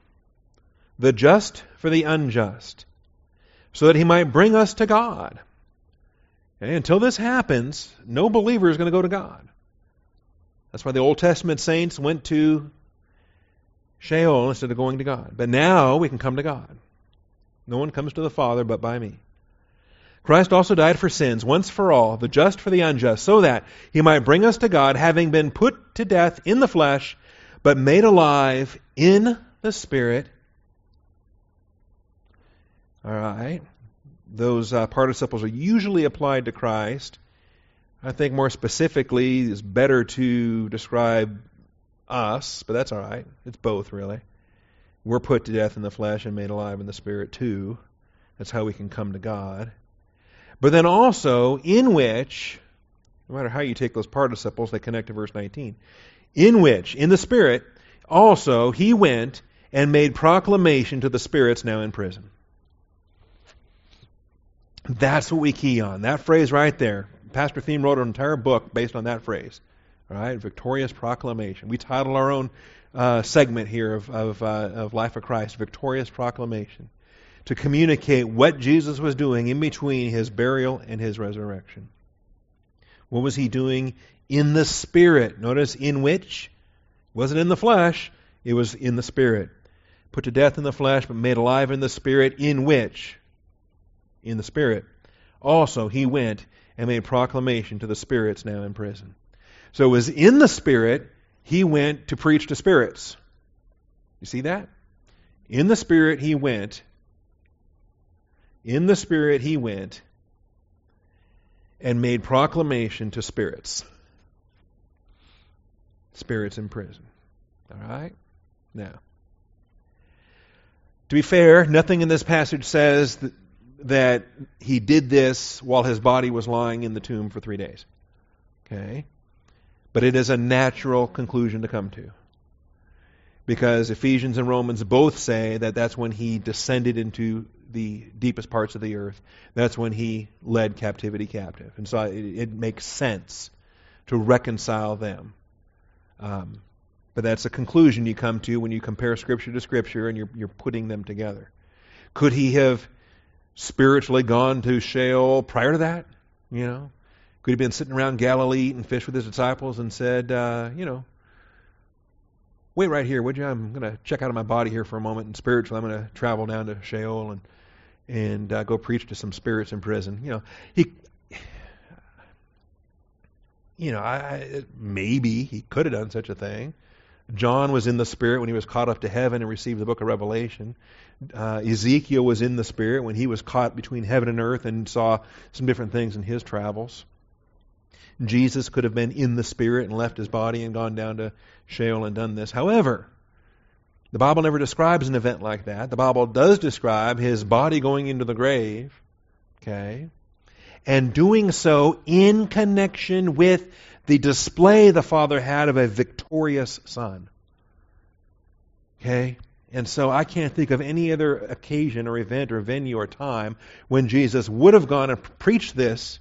the just for the unjust, so that he might bring us to God. And until this happens, no believer is going to go to God. That's why the Old Testament saints went to Sheol instead of going to God. But now we can come to God. No one comes to the Father but by me. Christ also died for sins, once for all, the just for the unjust, so that he might bring us to God, having been put to death in the flesh, but made alive in the Spirit. All right. Those uh, participles are usually applied to Christ I think more specifically it's better to describe us, but that's all right. It's both, really. We're put to death in the flesh and made alive in the spirit too. That's how we can come to God. But then also, in which, no matter how you take those participles, they connect to verse nineteen. In which, in the Spirit, also he went and made proclamation to the spirits now in prison. That's what we key on. That phrase right there. Pastor Thiem wrote an entire book based on that phrase. All right, victorious proclamation. We title our own uh, segment here of, of, uh, of Life of Christ, Victorious Proclamation, to communicate what Jesus was doing in between his burial and his resurrection. What was he doing in the Spirit? Notice, in which? It wasn't in the flesh. It was in the Spirit. Put to death in the flesh, but made alive in the Spirit, in which? In the Spirit. Also, he went and made proclamation to the spirits now in prison. So it was in the Spirit he went to preach to spirits. You see that? In the Spirit he went. In the Spirit he went and made proclamation to spirits. Spirits in prison. All right? Now, to be fair, nothing in this passage says that, that he did this while his body was lying in the tomb for three days. Okay? But it is a natural conclusion to come to, because Ephesians and Romans both say that that's when he descended into the deepest parts of the earth. That's when he led captivity captive. And so it, it makes sense to reconcile them. Um, but that's a conclusion you come to when you compare Scripture to Scripture and you're, you're putting them together. Could he have spiritually gone to Sheol prior to that? You know, could he have been sitting around Galilee eating fish with his disciples and said, uh, you know, wait right here, would you? I'm going to check out of my body here for a moment, and spiritually I'm going to travel down to Sheol and and uh, go preach to some spirits in prison. You know, he, you know, I, I maybe he could have done such a thing. John was in the Spirit when he was caught up to heaven and received the book of Revelation. Uh, Ezekiel was in the Spirit when he was caught between heaven and earth and saw some different things in his travels. Jesus could have been in the Spirit and left his body and gone down to Sheol and done this. However, the Bible never describes an event like that. The Bible does describe his body going into the grave, okay, and doing so in connection with the display the Father had of a victorious Son. Okay? And so I can't think of any other occasion or event or venue or time when Jesus would have gone and preached this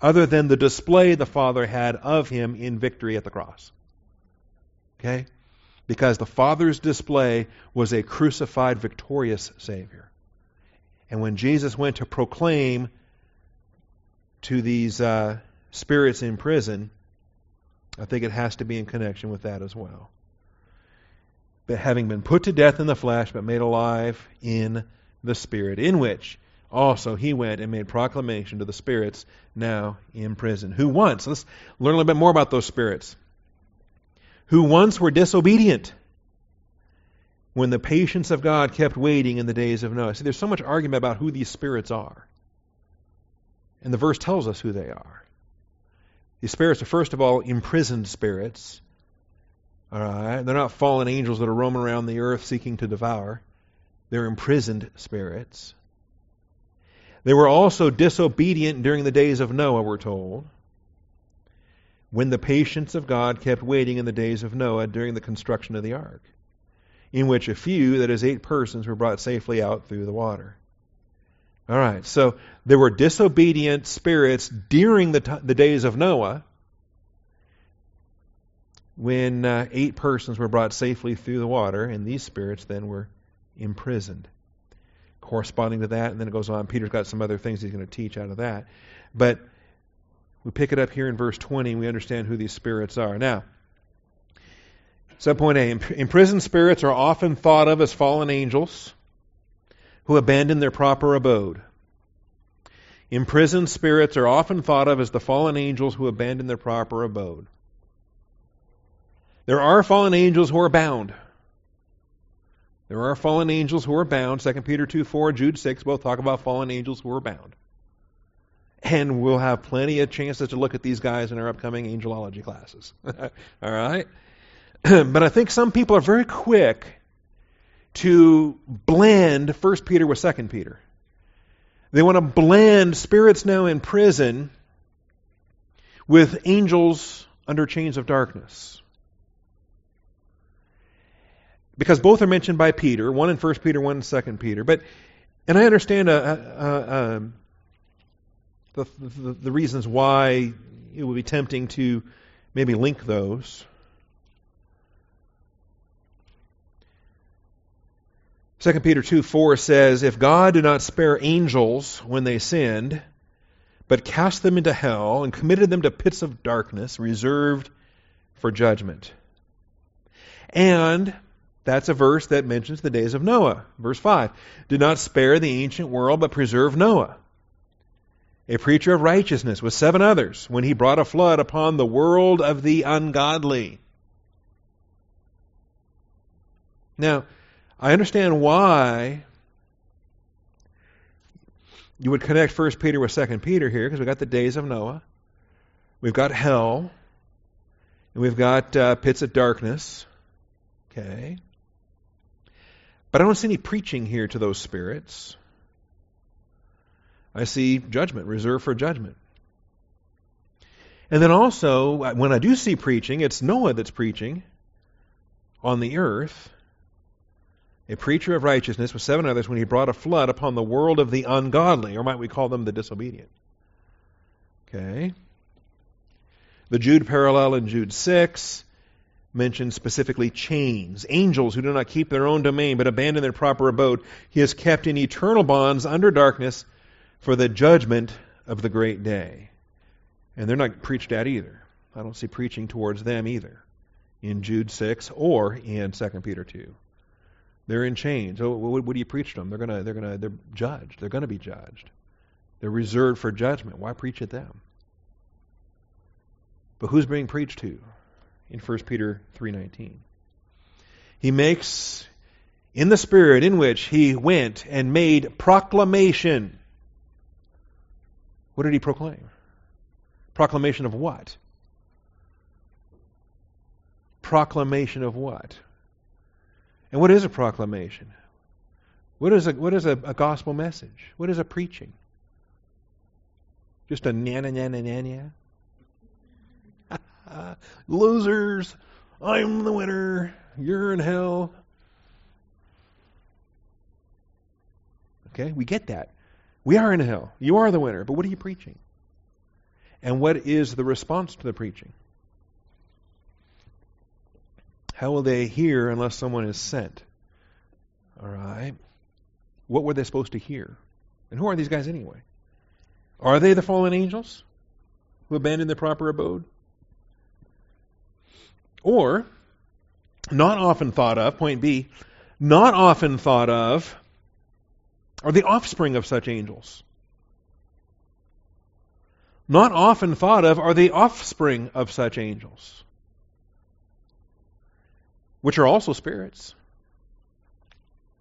other than the display the Father had of him in victory at the cross. Okay? Because the Father's display was a crucified, victorious Savior. And when Jesus went to proclaim to these uh, spirits in prison, I think it has to be in connection with that as well. But having been put to death in the flesh, but made alive in the Spirit, in which also he went and made proclamation to the spirits now in prison. Who once, let's learn a little bit more about those spirits. Who once were disobedient when the patience of God kept waiting in the days of Noah. See, there's so much argument about who these spirits are. And the verse tells us who they are. These spirits are, first of all, imprisoned spirits. All right? They're not fallen angels that are roaming around the earth seeking to devour. They're imprisoned spirits. They were also disobedient during the days of Noah, we're told, when the patience of God kept waiting in the days of Noah during the construction of the ark, in which a few, that is eight persons, were brought safely out through the water. All right, so there were disobedient spirits during the, t- the days of Noah when uh, eight persons were brought safely through the water, and these spirits then were imprisoned. Corresponding to that, and then it goes on. Peter's got some other things he's going to teach out of that. But we pick it up here in verse twenty, and we understand who these spirits are. Now, subpoint A, imprisoned spirits are often thought of as fallen angels who abandon their proper abode. Imprisoned spirits are often thought of as the fallen angels who abandon their proper abode. There are fallen angels who are bound. There are fallen angels who are bound. Second Peter two four, Jude six both talk about fallen angels who are bound. And we'll have plenty of chances to look at these guys in our upcoming angelology classes. All right? But I think some people are very quick to blend First Peter with Second Peter. They want to blend spirits now in prison with angels under chains of darkness. Because both are mentioned by Peter, one in First Peter, one in Second Peter. But, and I understand a, a, a, a, the, the, the reasons why it would be tempting to maybe link those. Second Peter two four says, "If God did not spare angels when they sinned, but cast them into hell and committed them to pits of darkness reserved for judgment." And that's a verse that mentions the days of Noah. Verse five, "Did not spare the ancient world, but preserved Noah, a preacher of righteousness with seven others, when he brought a flood upon the world of the ungodly." Now, I understand why you would connect First Peter with Second Peter here, because we've got the days of Noah, we've got hell, and we've got uh, pits of darkness. Okay, but I don't see any preaching here to those spirits. I see judgment, reserved for judgment. And then also, when I do see preaching, it's Noah that's preaching on the earth, a preacher of righteousness with seven others, when he brought a flood upon the world of the ungodly, or might we call them the disobedient. Okay. The Jude parallel in Jude six mentions specifically chains. "Angels who do not keep their own domain, but abandon their proper abode, he is kept in eternal bonds under darkness for the judgment of the great day." And they're not preached at either. I don't see preaching towards them either in Jude six or in Second Peter two. They're in chains. So what, what do you preach to them? They're gonna, they're gonna, they're judged. They're gonna be judged. They're reserved for judgment. Why preach at them? But who's being preached to? In First Peter three nineteen, he makes in the spirit in which he went and made proclamation. What did he proclaim? Proclamation of what? Proclamation of what? And what is a proclamation? What is a what is a, a gospel message? What is a preaching? Just a na na na na na na. Uh, losers, I'm the winner, you're in hell. Okay, we get that. We are in hell. You are the winner, but what are you preaching? And what is the response to the preaching? How will they hear unless someone is sent? All right. What were they supposed to hear? And who are these guys anyway? Are they the fallen angels who abandoned their proper abode? Or, not often thought of, point B, not often thought of are the offspring of such angels. Not often thought of are the offspring of such angels, which are also spirits.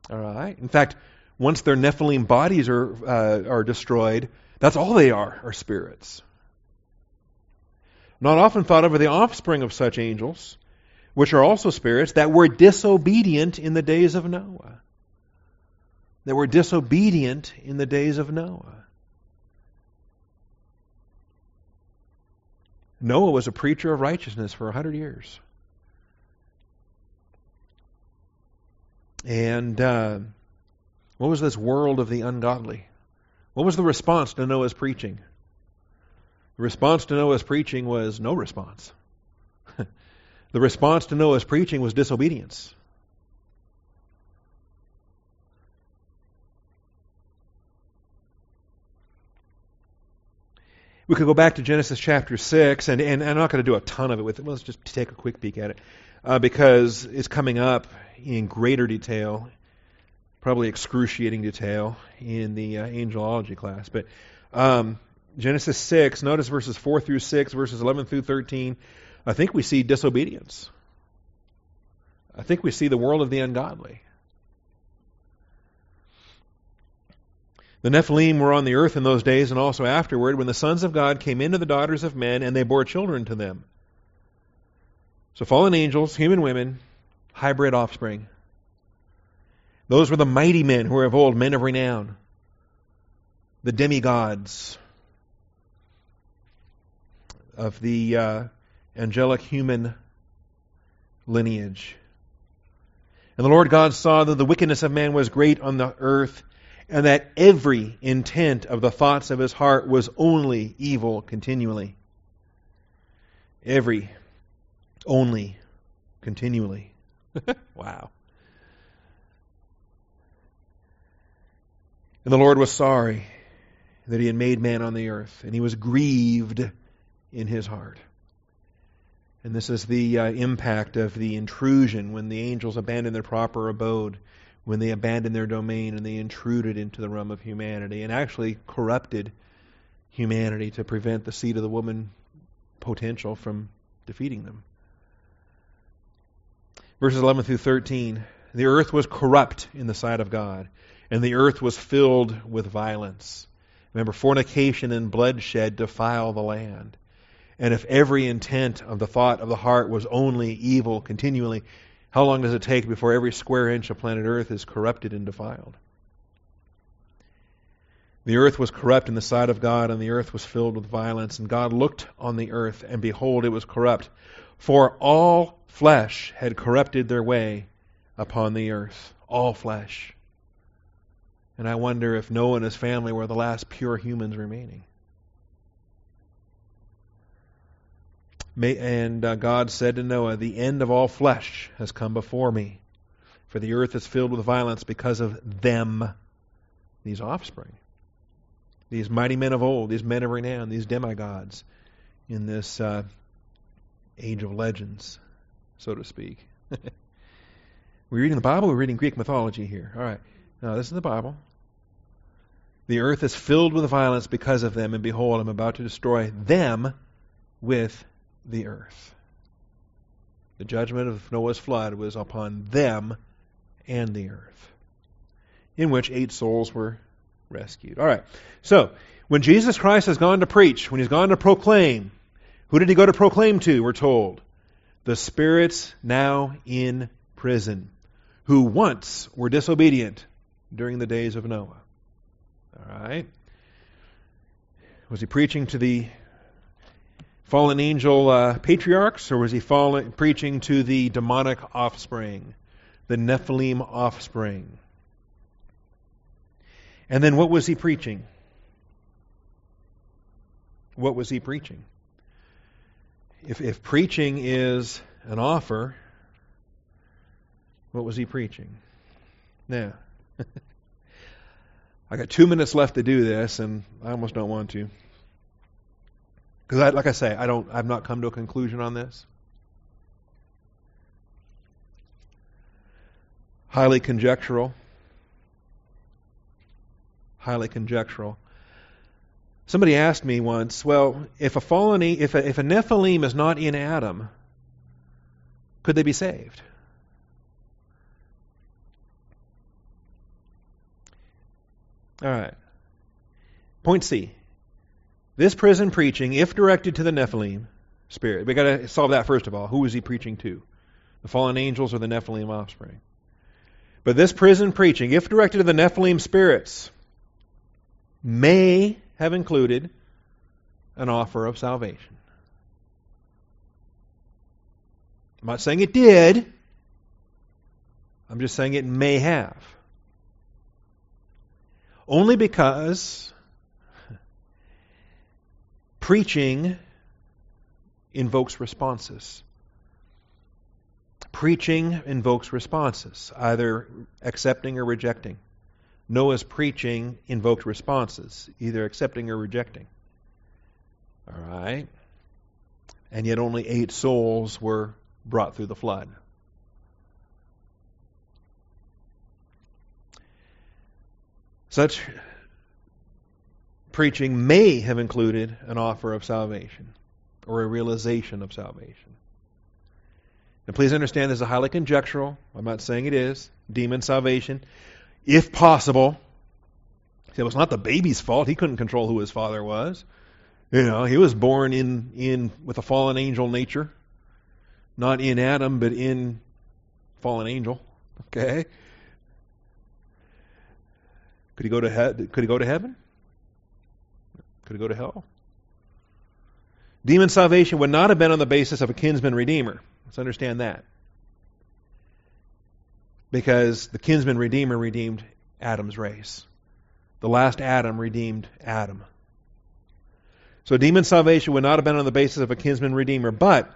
All right. In fact, once their Nephilim bodies are uh, are destroyed, that's all they are, are spirits. Not often thought of are the offspring of such angels, which are also spirits, that were disobedient in the days of Noah. That were disobedient in the days of Noah. Noah was a preacher of righteousness for a hundred years. And uh, what was this world of the ungodly? What was the response to Noah's preaching? The response to Noah's preaching was no response. The response to Noah's preaching was disobedience. We could go back to Genesis chapter six, and, and I'm not going to do a ton of it with it. Let's just take a quick peek at it, uh, because it's coming up in greater detail, probably excruciating detail, in the uh, angelology class. But Um, Genesis six, notice verses four through six, verses eleven through thirteen. I think we see disobedience. I think we see the world of the ungodly. The Nephilim were on the earth in those days and also afterward, when the sons of God came into the daughters of men, and they bore children to them. So fallen angels, human women, hybrid offspring. Those were the mighty men who were of old, men of renown. The demigods of the uh, angelic human lineage. And the Lord God saw that the wickedness of man was great on the earth, and that every intent of the thoughts of his heart was only evil continually. Every, only, continually. Wow. And the Lord was sorry that he had made man on the earth, and he was grieved in his heart. And this is the uh, impact of the intrusion when the angels abandoned their proper abode, when they abandoned their domain and they intruded into the realm of humanity and actually corrupted humanity to prevent the seed of the woman potential from defeating them. Verses eleven through thirteen, the earth was corrupt in the sight of God, and the earth was filled with violence. Remember, fornication and bloodshed defile the land. And if every intent of the thought of the heart was only evil continually, how long does it take before every square inch of planet Earth is corrupted and defiled? The earth was corrupt in the sight of God, and the earth was filled with violence. And God looked on the earth, and behold, it was corrupt. For all flesh had corrupted their way upon the earth. All flesh. And I wonder if Noah and his family were the last pure humans remaining. And uh, God said to Noah, "The end of all flesh has come before me, for the earth is filled with violence because of them," these offspring, these mighty men of old, these men of renown, these demigods in this uh, age of legends, so to speak. We're reading the Bible, we're reading Greek mythology here. All right, now this is the Bible. The earth is filled with violence because of them, and behold, I'm about to destroy them with the earth. The judgment of Noah's flood was upon them and the earth, in which eight souls were rescued. All right, so when Jesus Christ has gone to preach, when he's gone to proclaim, who did he go to proclaim to? We're told, the spirits now in prison, who once were disobedient during the days of Noah. All right. Was he preaching to the fallen angel uh, patriarchs, or was he falling, preaching to the demonic offspring, the Nephilim offspring? And then what was he preaching? What was he preaching? If, if preaching is an offer, what was he preaching? Now, I got two minutes left to do this, and I almost don't want to. Because, like I say, I don't. I've not come to a conclusion on this. Highly conjectural. Highly conjectural. Somebody asked me once, "Well, if a fallen, if a, if a Nephilim is not in Adam, could they be saved?" All right. Point C. This prison preaching, if directed to the Nephilim spirit, we got to solve that first of all. Who was he preaching to? The fallen angels or the Nephilim offspring? But this prison preaching, if directed to the Nephilim spirits, may have included an offer of salvation. I'm not saying it did. I'm just saying it may have. Only because preaching invokes responses. Preaching invokes responses, either accepting or rejecting. Noah's preaching invoked responses, either accepting or rejecting. All right? And yet only eight souls were brought through the flood. Such preaching may have included an offer of salvation or a realization of salvation. Now please understand, this is a highly conjectural. I'm not saying it is. Demon salvation, if possible, It was not the baby's fault. He couldn't control who his father was. You know, he was born in, in with a fallen angel nature. Not in Adam, but in fallen angel. Okay? Could he go to he- could he go to heaven? Could he go to hell? Demon salvation would not have been on the basis of a kinsman redeemer. Let's understand that. Because the kinsman redeemer redeemed Adam's race. The last Adam redeemed Adam. So demon salvation would not have been on the basis of a kinsman redeemer, but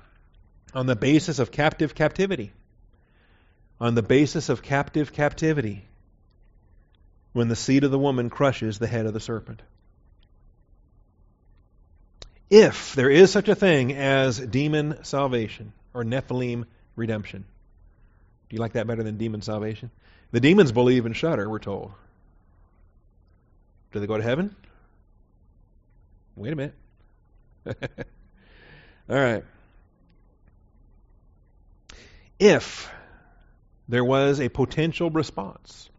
on the basis of captive captivity. On the basis of captive captivity. When the seed of the woman crushes the head of the serpent. If there is such a thing as demon salvation or Nephilim redemption. Do you like that better than demon salvation? The demons believe and shudder, we're told. Do they go to heaven? Wait a minute. All right. If there was a potential response,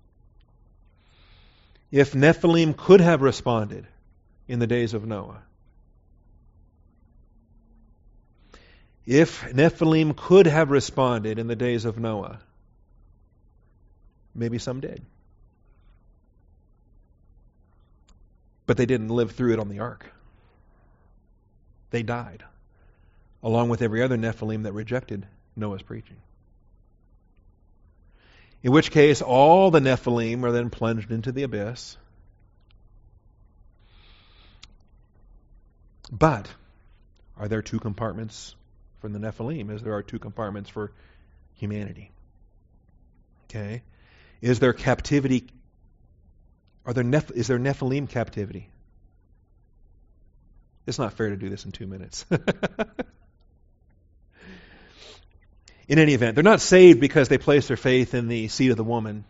if Nephilim could have responded in the days of Noah, if Nephilim could have responded in the days of Noah, maybe some did. But they didn't live through it on the ark. They died, along with every other Nephilim that rejected Noah's preaching. In which case, all the Nephilim are then plunged into the abyss. But are there two compartments for the Nephilim as there are two compartments for humanity? Okay. Is there captivity? Are there Neph- is there Nephilim captivity? It's not fair to do this in two minutes. In any event, they're not saved because they place their faith in the seed of the woman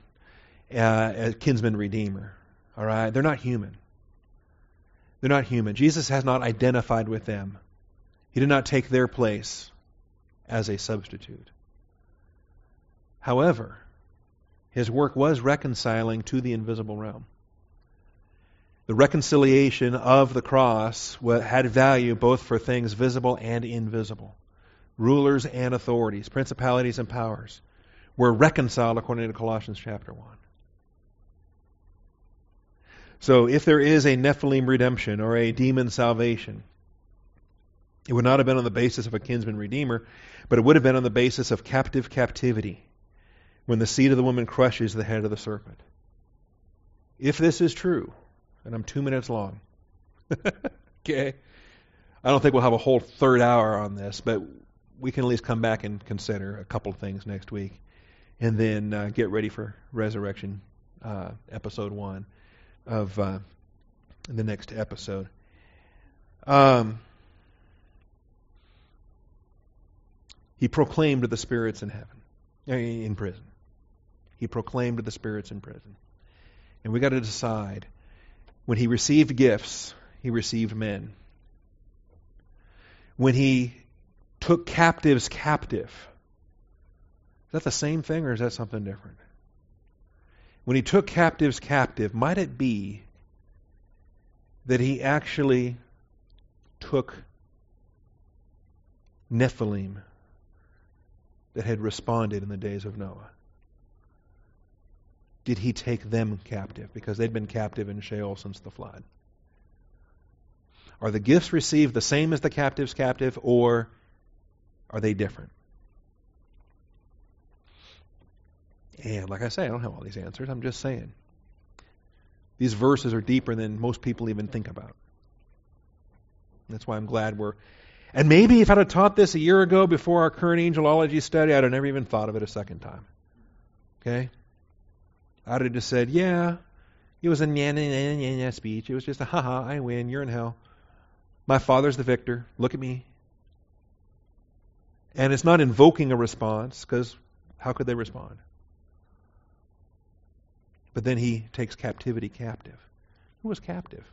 uh, as kinsman redeemer. All right? They're not human. They're not human. Jesus has not identified with them. He did not take their place as a substitute. However, his work was reconciling to the invisible realm. The reconciliation of the cross had value both for things visible and invisible. Rulers and authorities, principalities and powers were reconciled according to Colossians chapter one. So if there is a Nephilim redemption or a demon salvation, it would not have been on the basis of a kinsman redeemer, but it would have been on the basis of captive captivity when the seed of the woman crushes the head of the serpent. If this is true, and I'm two minutes long. Okay. I don't think we'll have a whole third hour on this, but we can at least come back and consider a couple of things next week. And then uh, get ready for Resurrection, uh, episode one of uh, the next episode. Um, he proclaimed to the spirits in heaven, in prison. He proclaimed to the spirits in prison. And we got to decide. When he received gifts, he received men. When he took captives captive, is that the same thing or is that something different? When he took captives captive, might it be that he actually took Nephilim that had responded in the days of Noah? Did he take them captive? Because they'd been captive in Sheol since the flood. Are the gifts received the same as the captives captive, or are they different? And like I say, I don't have all these answers. I'm just saying. These verses are deeper than most people even think about. That's why I'm glad we're... And maybe if I'd have taught this a year ago before our current angelology study, I'd have never even thought of it a second time. Okay? I would have just said, yeah, it was a nya nya nya nya nya speech. It was just a ha-ha, I win, you're in hell. My father's the victor. Look at me. And it's not invoking a response, because how could they respond? But then he takes captivity captive. Who was captive?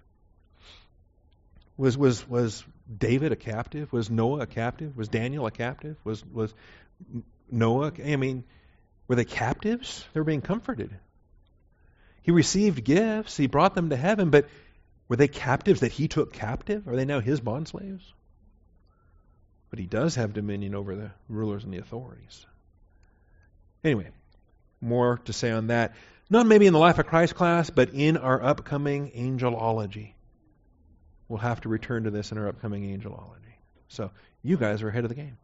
Was was was David a captive? Was Noah a captive? Was Daniel a captive? Was was Noah? I mean, were they captives? They were being comforted. He received gifts. He brought them to heaven, but were they captives that he took captive? Are they now his bondslaves? But he does have dominion over the rulers and the authorities. Anyway, more to say on that. Not maybe in the Life of Christ class, but in our upcoming angelology. We'll have to return to this in our upcoming angelology. So you guys are ahead of the game.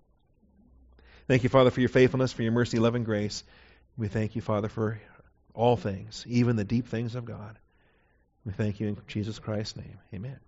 Thank you, Father, for your faithfulness, for your mercy, love, and grace. We thank you, Father, for all things, even the deep things of God. We thank you in Jesus Christ's name. Amen.